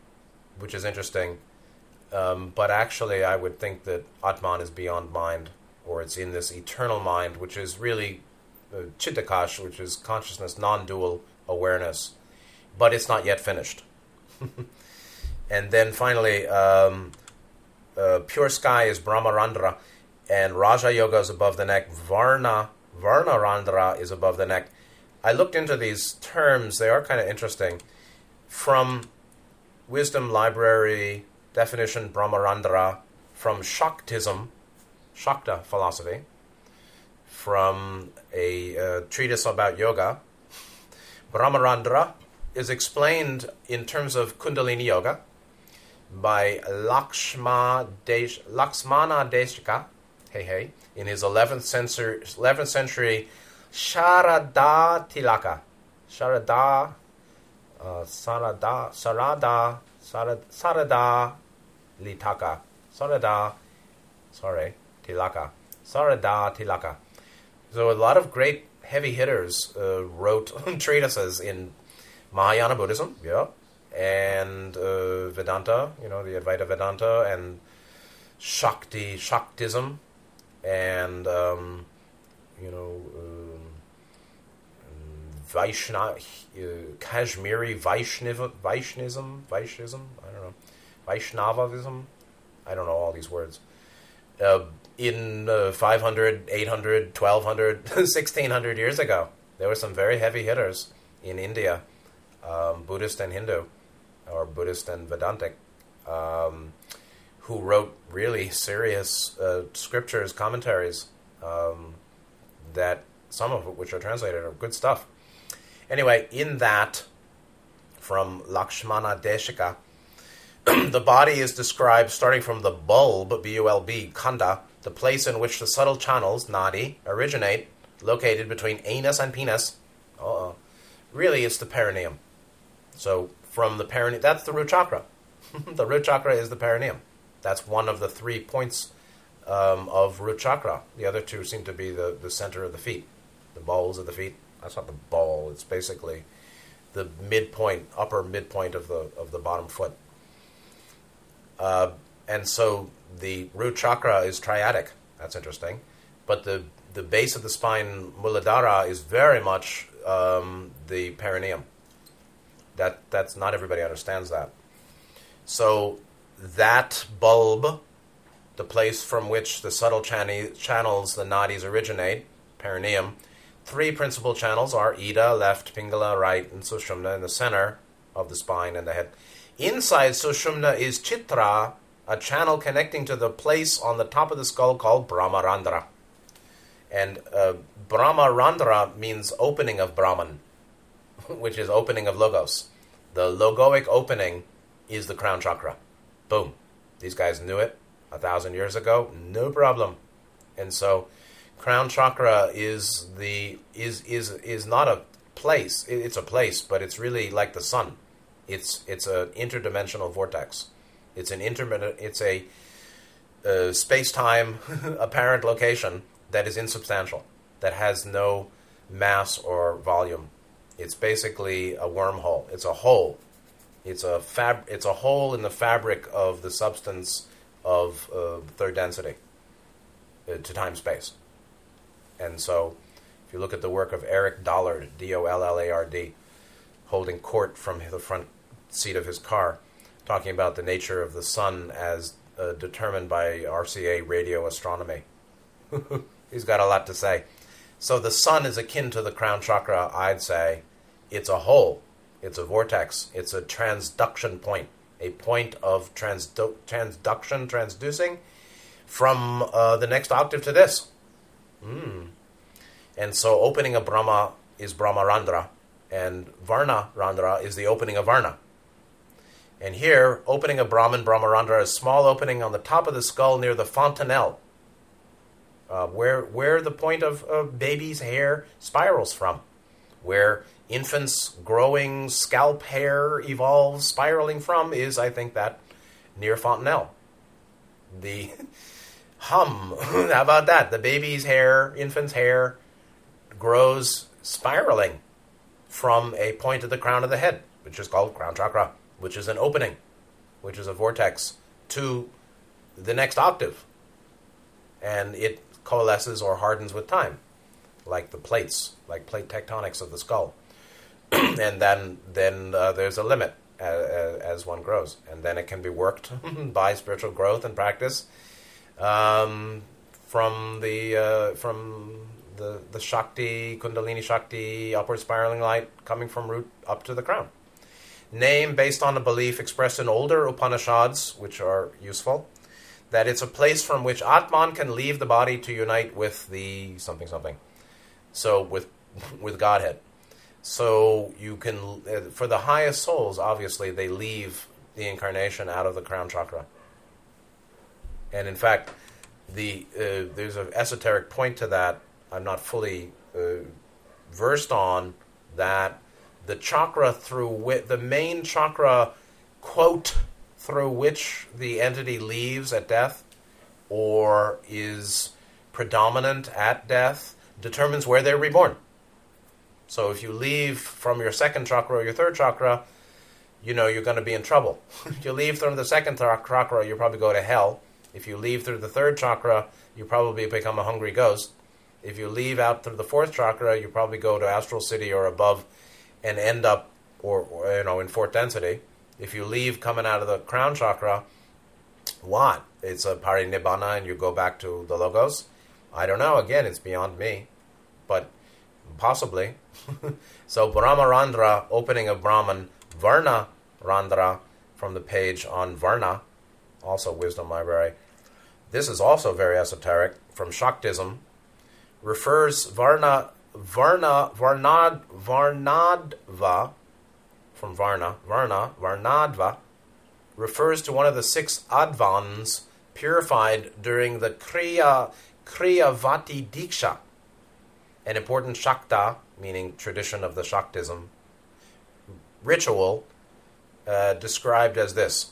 which is interesting, um, but actually I would think that Atman is beyond mind, or it's in this eternal mind, which is really uh, Chidakash, which is consciousness, non-dual awareness. But it's not yet finished. And then finally, um, uh, pure sky is Brahmarandra, and Raja Yoga is above the neck. Varna Varna Randra is above the neck. I looked into these terms. They are kind of interesting. From Wisdom Library, definition Brahmarandra, from Shaktism, Shakta philosophy, from a uh, treatise about yoga. Brahmarandra is explained in terms of Kundalini Yoga by Lakshma Desh, Lakshmana Deshika, hey hey, in his eleventh century, eleventh century Sharada Tilaka, Sharada, uh, Sarada, Sarada, Sarada, Sarada, Litaka, Sarada, sorry, Tilaka, Sarada Tilaka. So a lot of great heavy hitters uh, wrote treatises in Mahayana Buddhism, yeah, and uh, Vedanta, you know, the Advaita Vedanta, and Shakti, Shaktism, and, um, you know, um, Vaishna, uh, Kashmiri Vaishniva, Vaishnism, Vaishnism, I don't know, Vaishnavism, I don't know all these words. Uh, in uh, five hundred, eight hundred, twelve hundred, sixteen hundred years ago, there were some very heavy hitters in India. Um, Buddhist and Hindu, or Buddhist and Vedantic, um, who wrote really serious uh, scriptures, commentaries, um, that some of which are translated are good stuff. Anyway, in that, from Lakshmana Deshika, the body is described starting from the bulb, B U L B, khanda, the place in which the subtle channels, nadi, originate, located between anus and penis. Uh-oh. Really, it's the perineum. So from the perineum, that's the root chakra. The root chakra is the perineum. That's one of the three points um, of root chakra. The other two seem to be the, the center of the feet, the balls of the feet. That's not the ball. It's basically the midpoint, upper midpoint of the of the bottom foot. Uh, and so the root chakra is triadic. That's interesting. But the the base of the spine, Muladhara, is very much um, the perineum. That that's not everybody understands that. So that bulb, the place from which the subtle chan- channels, the nadis originate, perineum. Three principal channels are Ida, left, Pingala, right, and Sushumna in the center of the spine and the head. Inside Sushumna is Chitra, a channel connecting to the place on the top of the skull called Brahmarandra. And uh, Brahmarandra means opening of Brahman, which is opening of logos. The logoic opening is the crown chakra. Boom. These guys knew it a thousand years ago. No problem. And so crown chakra is the is is is not a place. It's a place, but it's really like the sun. It's it's an interdimensional vortex. It's an inter it's a uh, space-time apparent location that is insubstantial, that has no mass or volume. It's basically a wormhole. It's a hole. It's a fab. It's a hole in the fabric of the substance of uh, third density uh, to time space. And so, if you look at the work of Eric Dollard, D O L L A R D, holding court from the front seat of his car, talking about the nature of the sun as uh, determined by R C A radio astronomy. He's got a lot to say. So the sun is akin to the crown chakra, I'd say. It's a hole. It's a vortex. It's a transduction point, a point of transdu- transduction, transducing from uh, the next octave to this. Mm. And so opening of Brahma is Brahmarandra, and Varna Randra is the opening of Varna. And here, opening of Brahman, Brahmarandra, is small opening on the top of the skull near the fontanelle, uh, where where the point of uh, baby's hair spirals from, where infants' growing scalp hair evolves, spiraling from, is, I think, that near fontanelle. The hum, how about that? The baby's hair, infant's hair, grows spiraling from a point of the crown of the head, which is called crown chakra, which is an opening, which is a vortex to the next octave. And it coalesces or hardens with time, like the plates, like plate tectonics of the skull. And then then uh, there's a limit as, as one grows. And then it can be worked by spiritual growth and practice um, from the uh, from the, the Shakti, Kundalini Shakti, upward spiraling light coming from root up to the crown. Name based on a belief expressed in older Upanishads, which are useful, that it's a place from which Atman can leave the body to unite with the something something. So with with Godhead. So you can, for the highest souls, obviously, they leave the incarnation out of the crown chakra. And in fact, the uh, there's an esoteric point to that. I'm not fully uh, versed on that. The chakra through which, the main chakra, quote, through which the entity leaves at death or is predominant at death determines where they're reborn. So if you leave from your second chakra or your third chakra, you know you're going to be in trouble. If you leave from the second th- chakra, you'll probably go to hell. If you leave through the third chakra, you probably become a hungry ghost. If you leave out through the fourth chakra, you probably go to astral city or above and end up, or, or you know, in fourth density. If you leave coming out of the crown chakra, what? It's a parinibbana and you go back to the logos? I don't know. Again, it's beyond me. But possibly. So Brahmarandra, opening of Brahman, Varna Randra from the page on Varna, also Wisdom Library. This is also very esoteric, from Shaktism. Refers Varna, Varna, Varnad, Varnadva, from Varna, Varna, Varnadva, refers to one of the six Advans purified during the Kriya, Kriyavati Diksha, an important Shakta, meaning tradition of the Shaktism, ritual, uh, described as this.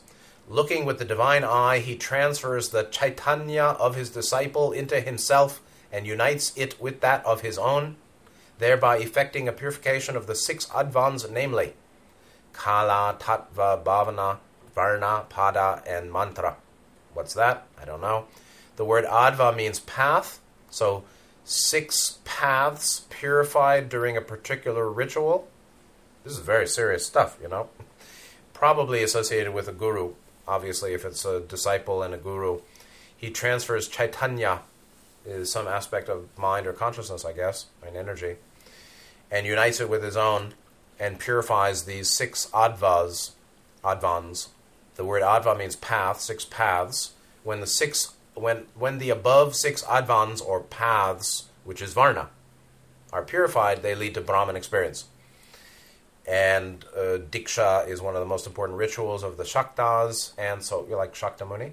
Looking with the divine eye, he transfers the Chaitanya of his disciple into himself and unites it with that of his own, thereby effecting a purification of the six Advans, namely Kala, Tattva, Bhavana, Varna, Pada, and Mantra. What's that? I don't know. The word Adva means path, so six paths purified during a particular ritual. This is very serious stuff, you know. Probably associated with a guru, obviously, if it's a disciple and a guru. He transfers Chaitanya, is some aspect of mind or consciousness, I guess, and energy, and unites it with his own and purifies these six advas, advans. The word adva means path, six paths. When the six, when when the above six advans or paths, which is varna, are purified, they lead to Brahman experience. And uh, diksha is one of the most important rituals of the Shaktas, and so you like Shaktamuni?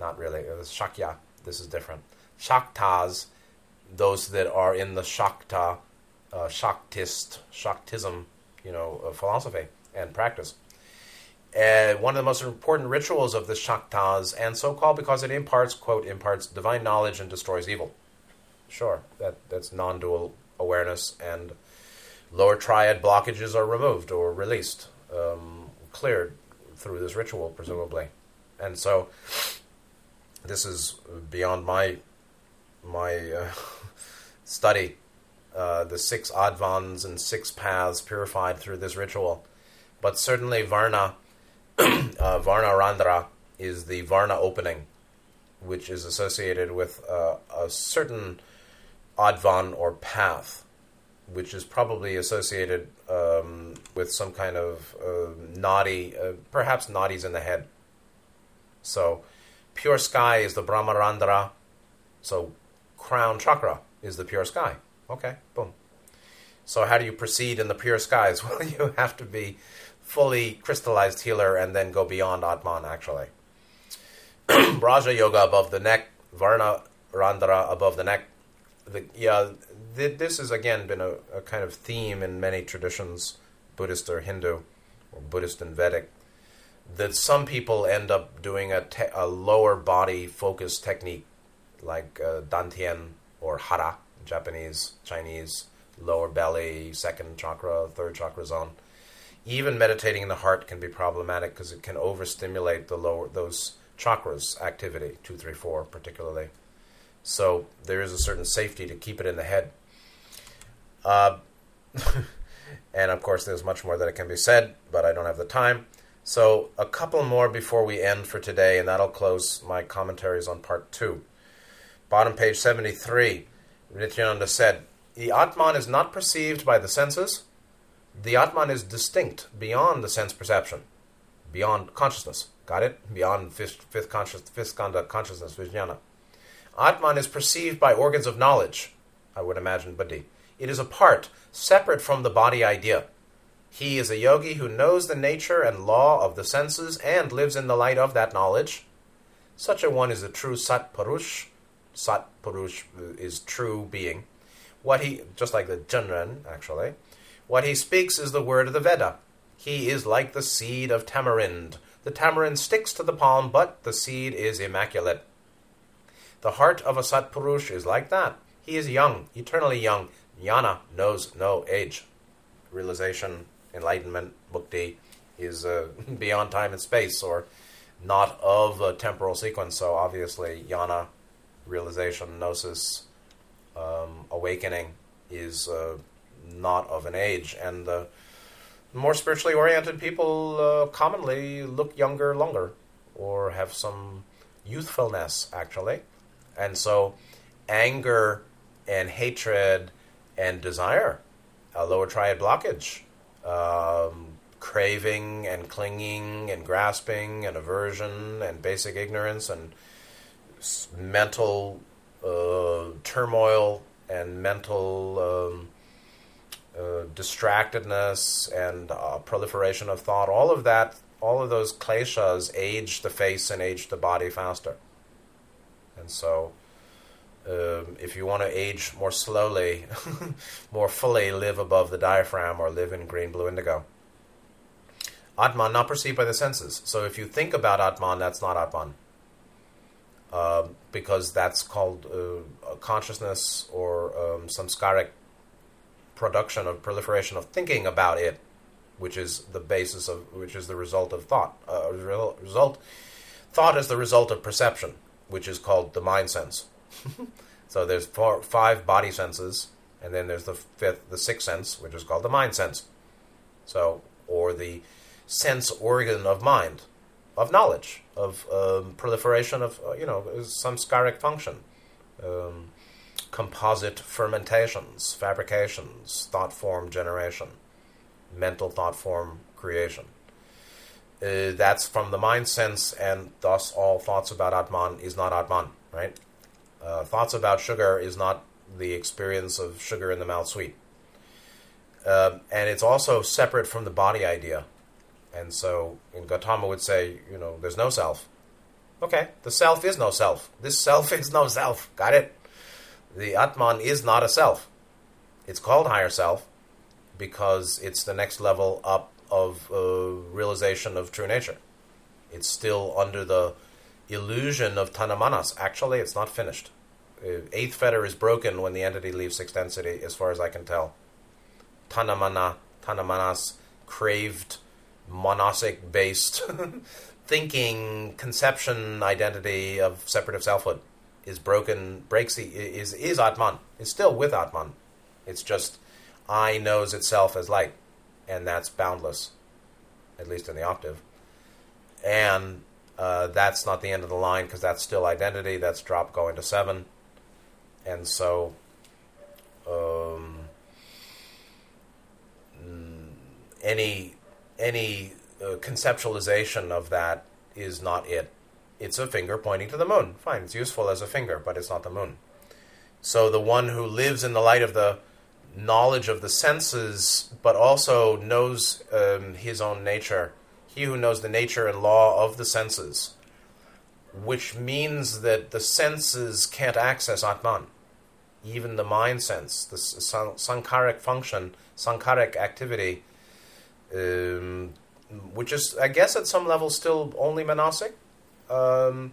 Not really. It was Shakya. This is different. Shaktas, those that are in the Shakta, uh, Shaktist, Shaktism, you know, uh, philosophy and practice. Uh, one of the most important rituals of the Shaktas, and so-called because it imparts, quote, imparts divine knowledge and destroys evil. Sure, that that's non-dual awareness, and lower triad blockages are removed or released, um, cleared through this ritual, presumably. And so this is beyond my... my uh, study, uh, the six advans and six paths purified through this ritual. But certainly Varna, uh, Varna Randra is the Varna opening, which is associated with uh, a certain advan or path, which is probably associated um, with some kind of uh, nadi, uh, perhaps nadis in the head. So pure sky is the Brahmarandra, so crown chakra is the pure sky. Okay, boom. So how do you proceed in the pure skies? Well, you have to be fully crystallized healer and then go beyond Atman, actually. Raja Yoga above the neck, Varna Randra above the neck. The, yeah, th- this has, again, been a, a kind of theme in many traditions, Buddhist or Hindu, or Buddhist and Vedic, that some people end up doing a, te- a lower body focus technique, like uh, Dantian or Hara, Japanese, Chinese, lower belly, second chakra, third chakra zone. Even meditating in the heart can be problematic because it can overstimulate the lower those chakras activity, two, three, four particularly. So there is a certain safety to keep it in the head. Uh, and of course there's much more that can be said, but I don't have the time. So a couple more before we end for today, and that'll close my commentaries on part two. Bottom page seventy-three, Nityananda said, the Atman is not perceived by the senses. The Atman is distinct beyond the sense perception, beyond consciousness. Got it? Beyond fifth, fifth, conscious, fifth skanda consciousness, Vijnana. Atman is perceived by organs of knowledge, I would imagine, Buddhi. It is apart, separate from the body idea. He is a yogi who knows the nature and law of the senses and lives in the light of that knowledge. Such a one is the true Sat Purush. Sat Purush is true being. What he, just like the Janran, actually. What he speaks is the word of the Veda. He is like the seed of tamarind. The tamarind sticks to the palm, but the seed is immaculate. The heart of a Satpurush is like that. He is young, eternally young. Jnana knows no age. Realization, enlightenment, mukti is uh, beyond time and space, or not of a temporal sequence. So obviously, jnana, realization, gnosis, um, awakening is uh, not of an age. And the more spiritually oriented people uh, commonly look younger longer, or have some youthfulness, actually. And so anger and hatred and desire, a lower triad blockage, um, craving and clinging and grasping and aversion and basic ignorance and mental uh, turmoil and mental um, uh, distractedness and uh, proliferation of thought, all of that, all of those kleshas age the face and age the body faster. And so Um, if you want to age more slowly, more fully, live above the diaphragm or live in green, blue, indigo. Atman, not perceived by the senses. So if you think about Atman, that's not Atman. Uh, because that's called uh, a consciousness or um, samskaric production of proliferation of thinking about it, which is the basis of, which is the result of thought. Uh, result, thought is the result of perception, which is called the mind sense. So there's four, five body senses, and then there's the fifth, the sixth sense, which is called the mind sense. So, or the sense organ of mind, of knowledge, of um, proliferation of, uh, you know, samskaric function, um, composite fermentations, fabrications, thought form generation, mental thought form creation. Uh, that's from the mind sense, and thus all thoughts about Atman is not Atman, right? Uh, thoughts about sugar is not the experience of sugar in the mouth sweet. Uh, and it's also separate from the body idea. And so, and Gautama would say, you know, there's no self. Okay, the self is no self. This self is no self. Got it? The Atman is not a self. It's called higher self because it's the next level up of uh, realization of true nature. It's still under the illusion of Tanamanas. Actually, it's not finished. Eighth fetter is broken when the entity leaves sixth density, as far as I can tell. Tanamana, Tanamanas, craved, monastic-based thinking, conception, identity of separative selfhood is broken, breaks the, is, is Atman. It's still with Atman. It's just, I knows itself as light, and that's boundless, at least in the octave. And Uh, that's not the end of the line because that's still identity. That's drop going to seven. And so um, any any uh, conceptualization of that is not it. It's a finger pointing to the moon. Fine, it's useful as a finger, but it's not the moon. So the one who lives in the light of the knowledge of the senses, but also knows um, his own nature, he who knows the nature and law of the senses, which means that the senses can't access Atman, even the mind sense, the sankharic function, sankharic activity, um, which is, I guess, at some level still only Manasic. Um,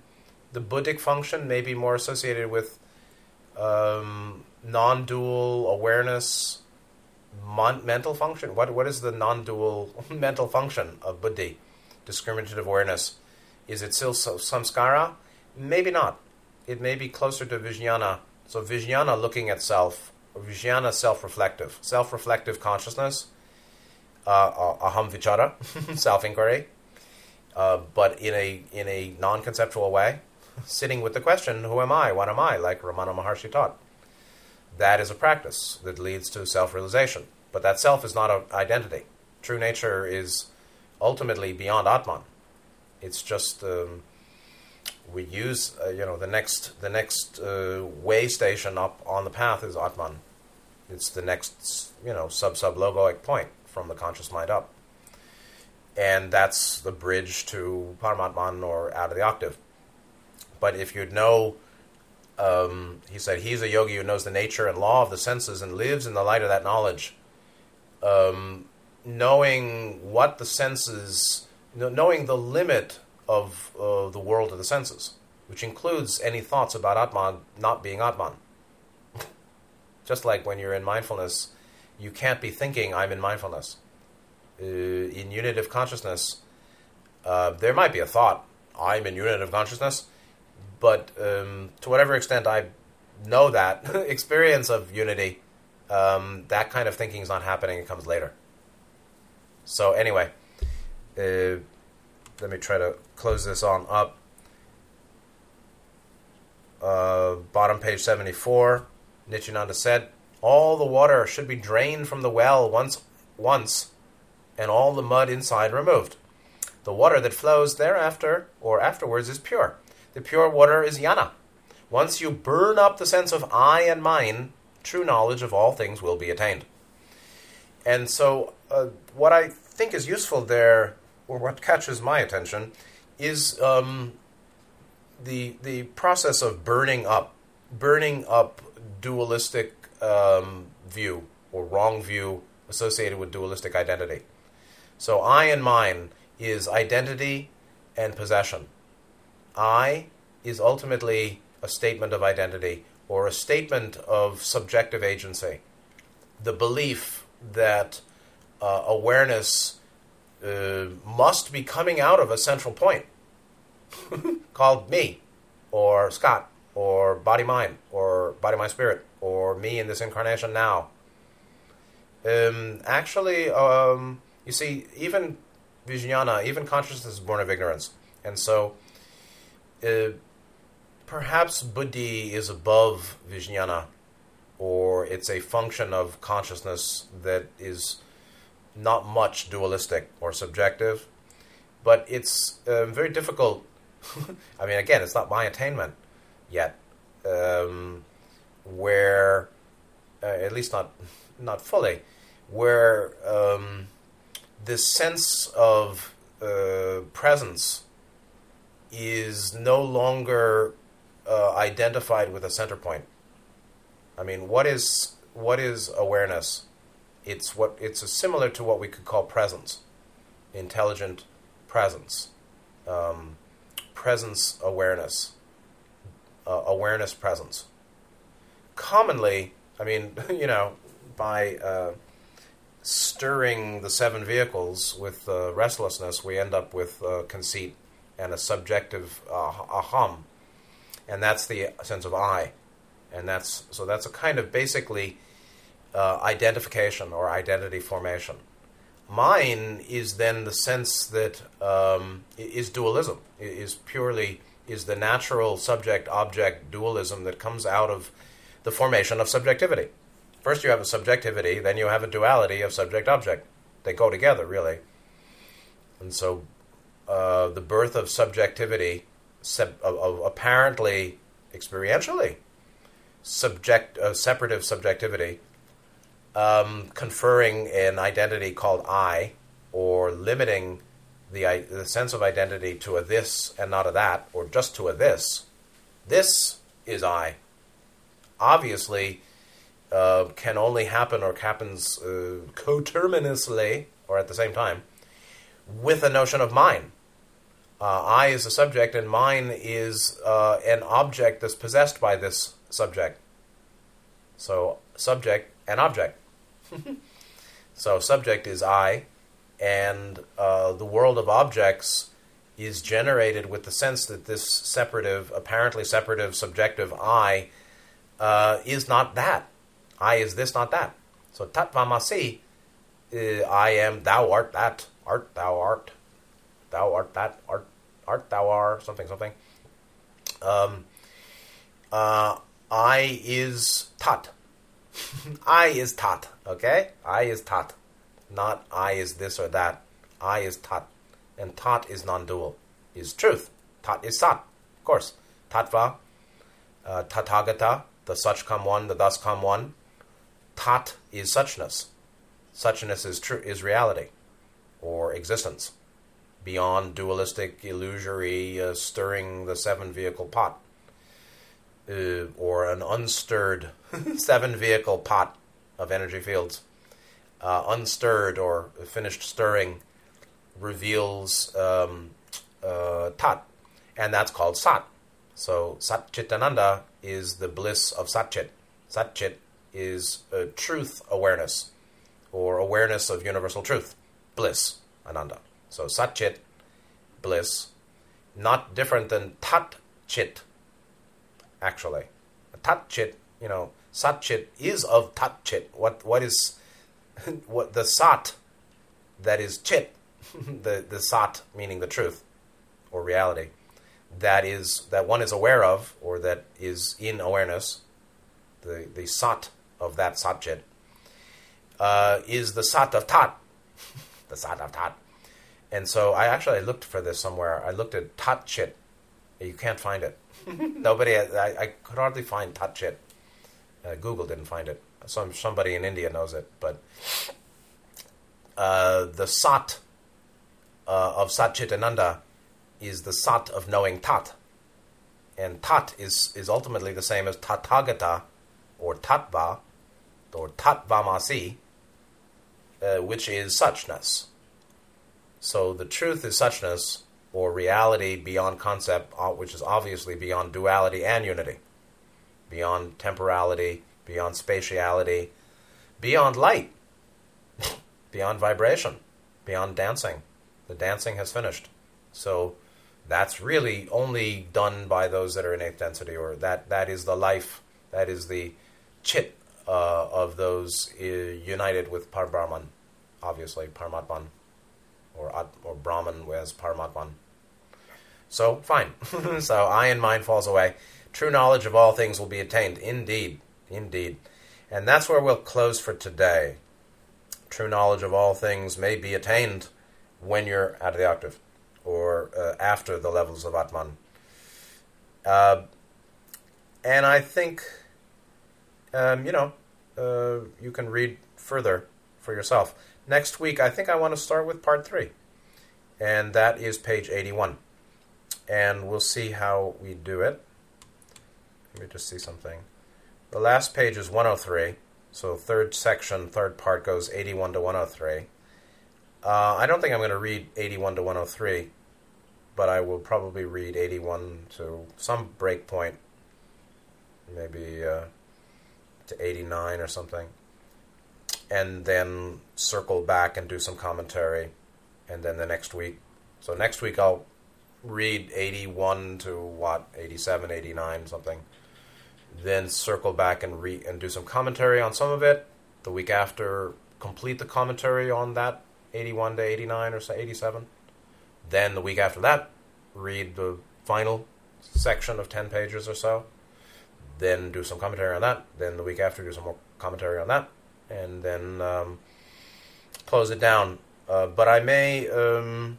the Buddhic function may be more associated with um, non-dual awareness. Mon- mental function? What What is the non-dual mental function of buddhi? Discriminative awareness. Is it still samskara? Maybe not. It may be closer to vijnana. So vijnana looking at self, vijnana self-reflective. Self-reflective consciousness, uh, aham vichara, self-inquiry, uh, but in a in a non-conceptual way, sitting with the question, who am I? What am I? Like Ramana Maharshi taught. That is a practice that leads to self-realization. But that self is not an identity. True nature is ultimately beyond Atman. It's just um, we use uh, you know the next the next uh, way station up on the path is Atman. It's the next you know sub sub logoic point from the conscious mind up, and that's the bridge to Paramatman or out of the octave. But if you'd know. Um, he said, he's a yogi who knows the nature and law of the senses and lives in the light of that knowledge. Um, knowing what the senses, knowing the limit of uh, the world of the senses, which includes any thoughts about Atman not being Atman. Just like when you're in mindfulness, you can't be thinking, I'm in mindfulness. Uh, in unitive consciousness, uh, there might be a thought, I'm in unitive consciousness, but um, to whatever extent I know that experience of unity, um, that kind of thinking is not happening. It comes later. So anyway, uh, let me try to close this on up. Uh, bottom page seventy-four, Nityananda said, all the water should be drained from the well once, once, and all the mud inside removed. The water that flows thereafter or afterwards is pure. The pure water is jnana. Once you burn up the sense of I and mine, true knowledge of all things will be attained. And so uh, what I think is useful there, or what catches my attention, is um, the the process of burning up, burning up dualistic um, view or wrong view associated with dualistic identity. So I and mine is identity and possession. I is ultimately a statement of identity or a statement of subjective agency. The belief that uh, awareness uh, must be coming out of a central point called me or Scott or body-mind or body-mind-spirit or me in this incarnation now. Um, actually, um, you see, even Vijnana, even consciousness is born of ignorance. And so Uh, perhaps Buddhi is above Vijnana, or it's a function of consciousness that is not much dualistic or subjective, but it's uh, very difficult. I mean, again, it's not my attainment yet, um, where, uh, at least not not fully, where um, this sense of uh, presence is no longer uh, identified with a center point. I mean, what is what is awareness? It's what it's a similar to what we could call presence, intelligent presence, um, presence awareness, uh, awareness presence. Commonly, I mean, you know, by uh, stirring the seven vehicles with uh, restlessness, we end up with uh, conceit and a subjective uh, aham, and that's the sense of I, and that's so that's a kind of basically uh, identification or identity formation. Mine is then the sense that um, is dualism, is purely is the natural subject-object dualism that comes out of the formation of subjectivity. First you have a subjectivity, then you have a duality of subject-object. They go together, really, and so. Uh, the birth of subjectivity, sub, of, of apparently, experientially, subject uh, separative subjectivity, um, conferring an identity called I, or limiting the, I, the sense of identity to a this and not a that, or just to a this. This is I. Obviously, uh, can only happen or happens uh, coterminously, or at the same time, with a notion of mine. Uh, I is a subject, and mine is uh, an object that's possessed by this subject. So, subject and object. So, subject is I, and uh, the world of objects is generated with the sense that this separative, apparently separative, subjective I uh, is not that. I is this, not that. So, tatvamasi, uh, I am, thou art that. Art thou art, thou art that, art art thou are, something, something. Um, uh, I is tat, I is Tat, okay? I is Tat, not I is this or that. I is Tat, and Tat is non-dual, is truth. Tat is Sat, of course. Tatva, uh, Tathagata, the such come one, the thus come one. Tat is suchness. Suchness is true, is reality, or existence, beyond dualistic, illusory, uh, stirring the seven-vehicle pot, uh, or an unstirred seven-vehicle pot of energy fields. Uh, unstirred or finished stirring reveals um, uh, Tat, and that's called Sat. So Satchitananda is the bliss of Satchit. Satchit is uh, truth awareness, or awareness of universal truth, bliss, Ananda. So Satchit, bliss, not different than Tatchit, actually. Tatchit, you know, Satchit is of Tatchit. What what is what the Sat that is Chit, the the Sat meaning the truth or reality, that is that one is aware of, or that is in awareness, the the Sat of that Satchit. Uh, is the Sat of Tat, the Sat of Tat. And so I actually I looked for this somewhere. I looked at Tat Chit. You can't find it. Nobody, I, I could hardly find Tat Chit. Uh, Google didn't find it. Some Somebody in India knows it. But uh, the Sat uh, of Sat Chitananda is the Sat of knowing Tat. And Tat is, is ultimately the same as Tathagata or Tatva or Tatvamasi, Uh, which is suchness. So the truth is suchness, or reality beyond concept, which is obviously beyond duality and unity, beyond temporality, beyond spatiality, beyond light, beyond vibration, beyond dancing. The dancing has finished. So that's really only done by those that are in eighth density, or that, that is the life, that is the chit Uh, of those uh, united with Parabrahman, obviously Paramatman, or At- or Brahman as Paramatman. So fine. So I and mine falls away. True knowledge of all things will be attained. Indeed, indeed, and that's where we'll close for today. True knowledge of all things may be attained when you're at the octave, or uh, after the levels of Atman. Uh, and I think. Um, you know, uh, you can read further for yourself. Next week, I think I want to start with part three. And that is page eighty-one. And we'll see how we do it. Let me just see something. The last page is one oh three. So third section, third part goes eighty-one to one oh three. Uh, I don't think I'm going to read eighty-one to one oh three. But I will probably read eighty-one to some break point. Maybe... Uh, to eighty-nine or something, and then circle back and do some commentary, and then the next week. So next week I'll read eighty-one to what, eighty-seven, eighty-nine, something, then circle back and re- and do some commentary on some of it. The week after, complete the commentary on that eighty-one to eighty-nine or eighty-seven. Then the week after that, read the final section of ten pages or so. Then do some commentary on that. Then the week after, do some more commentary on that. And then um, close it down. Uh, but I may um,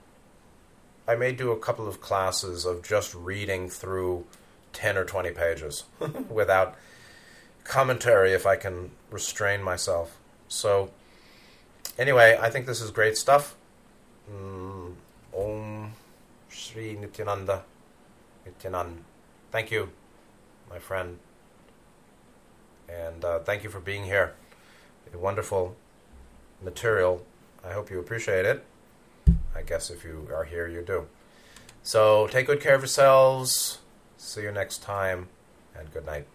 I may do a couple of classes of just reading through ten or twenty pages without commentary if I can restrain myself. So anyway, I think this is great stuff. Mm, Om Shri Nityananda. Nityananda. Thank you, my friend, and uh, thank you for being here. A wonderful material. I hope you appreciate it. I guess if you are here, you do. So take good care of yourselves. See you next time, and good night.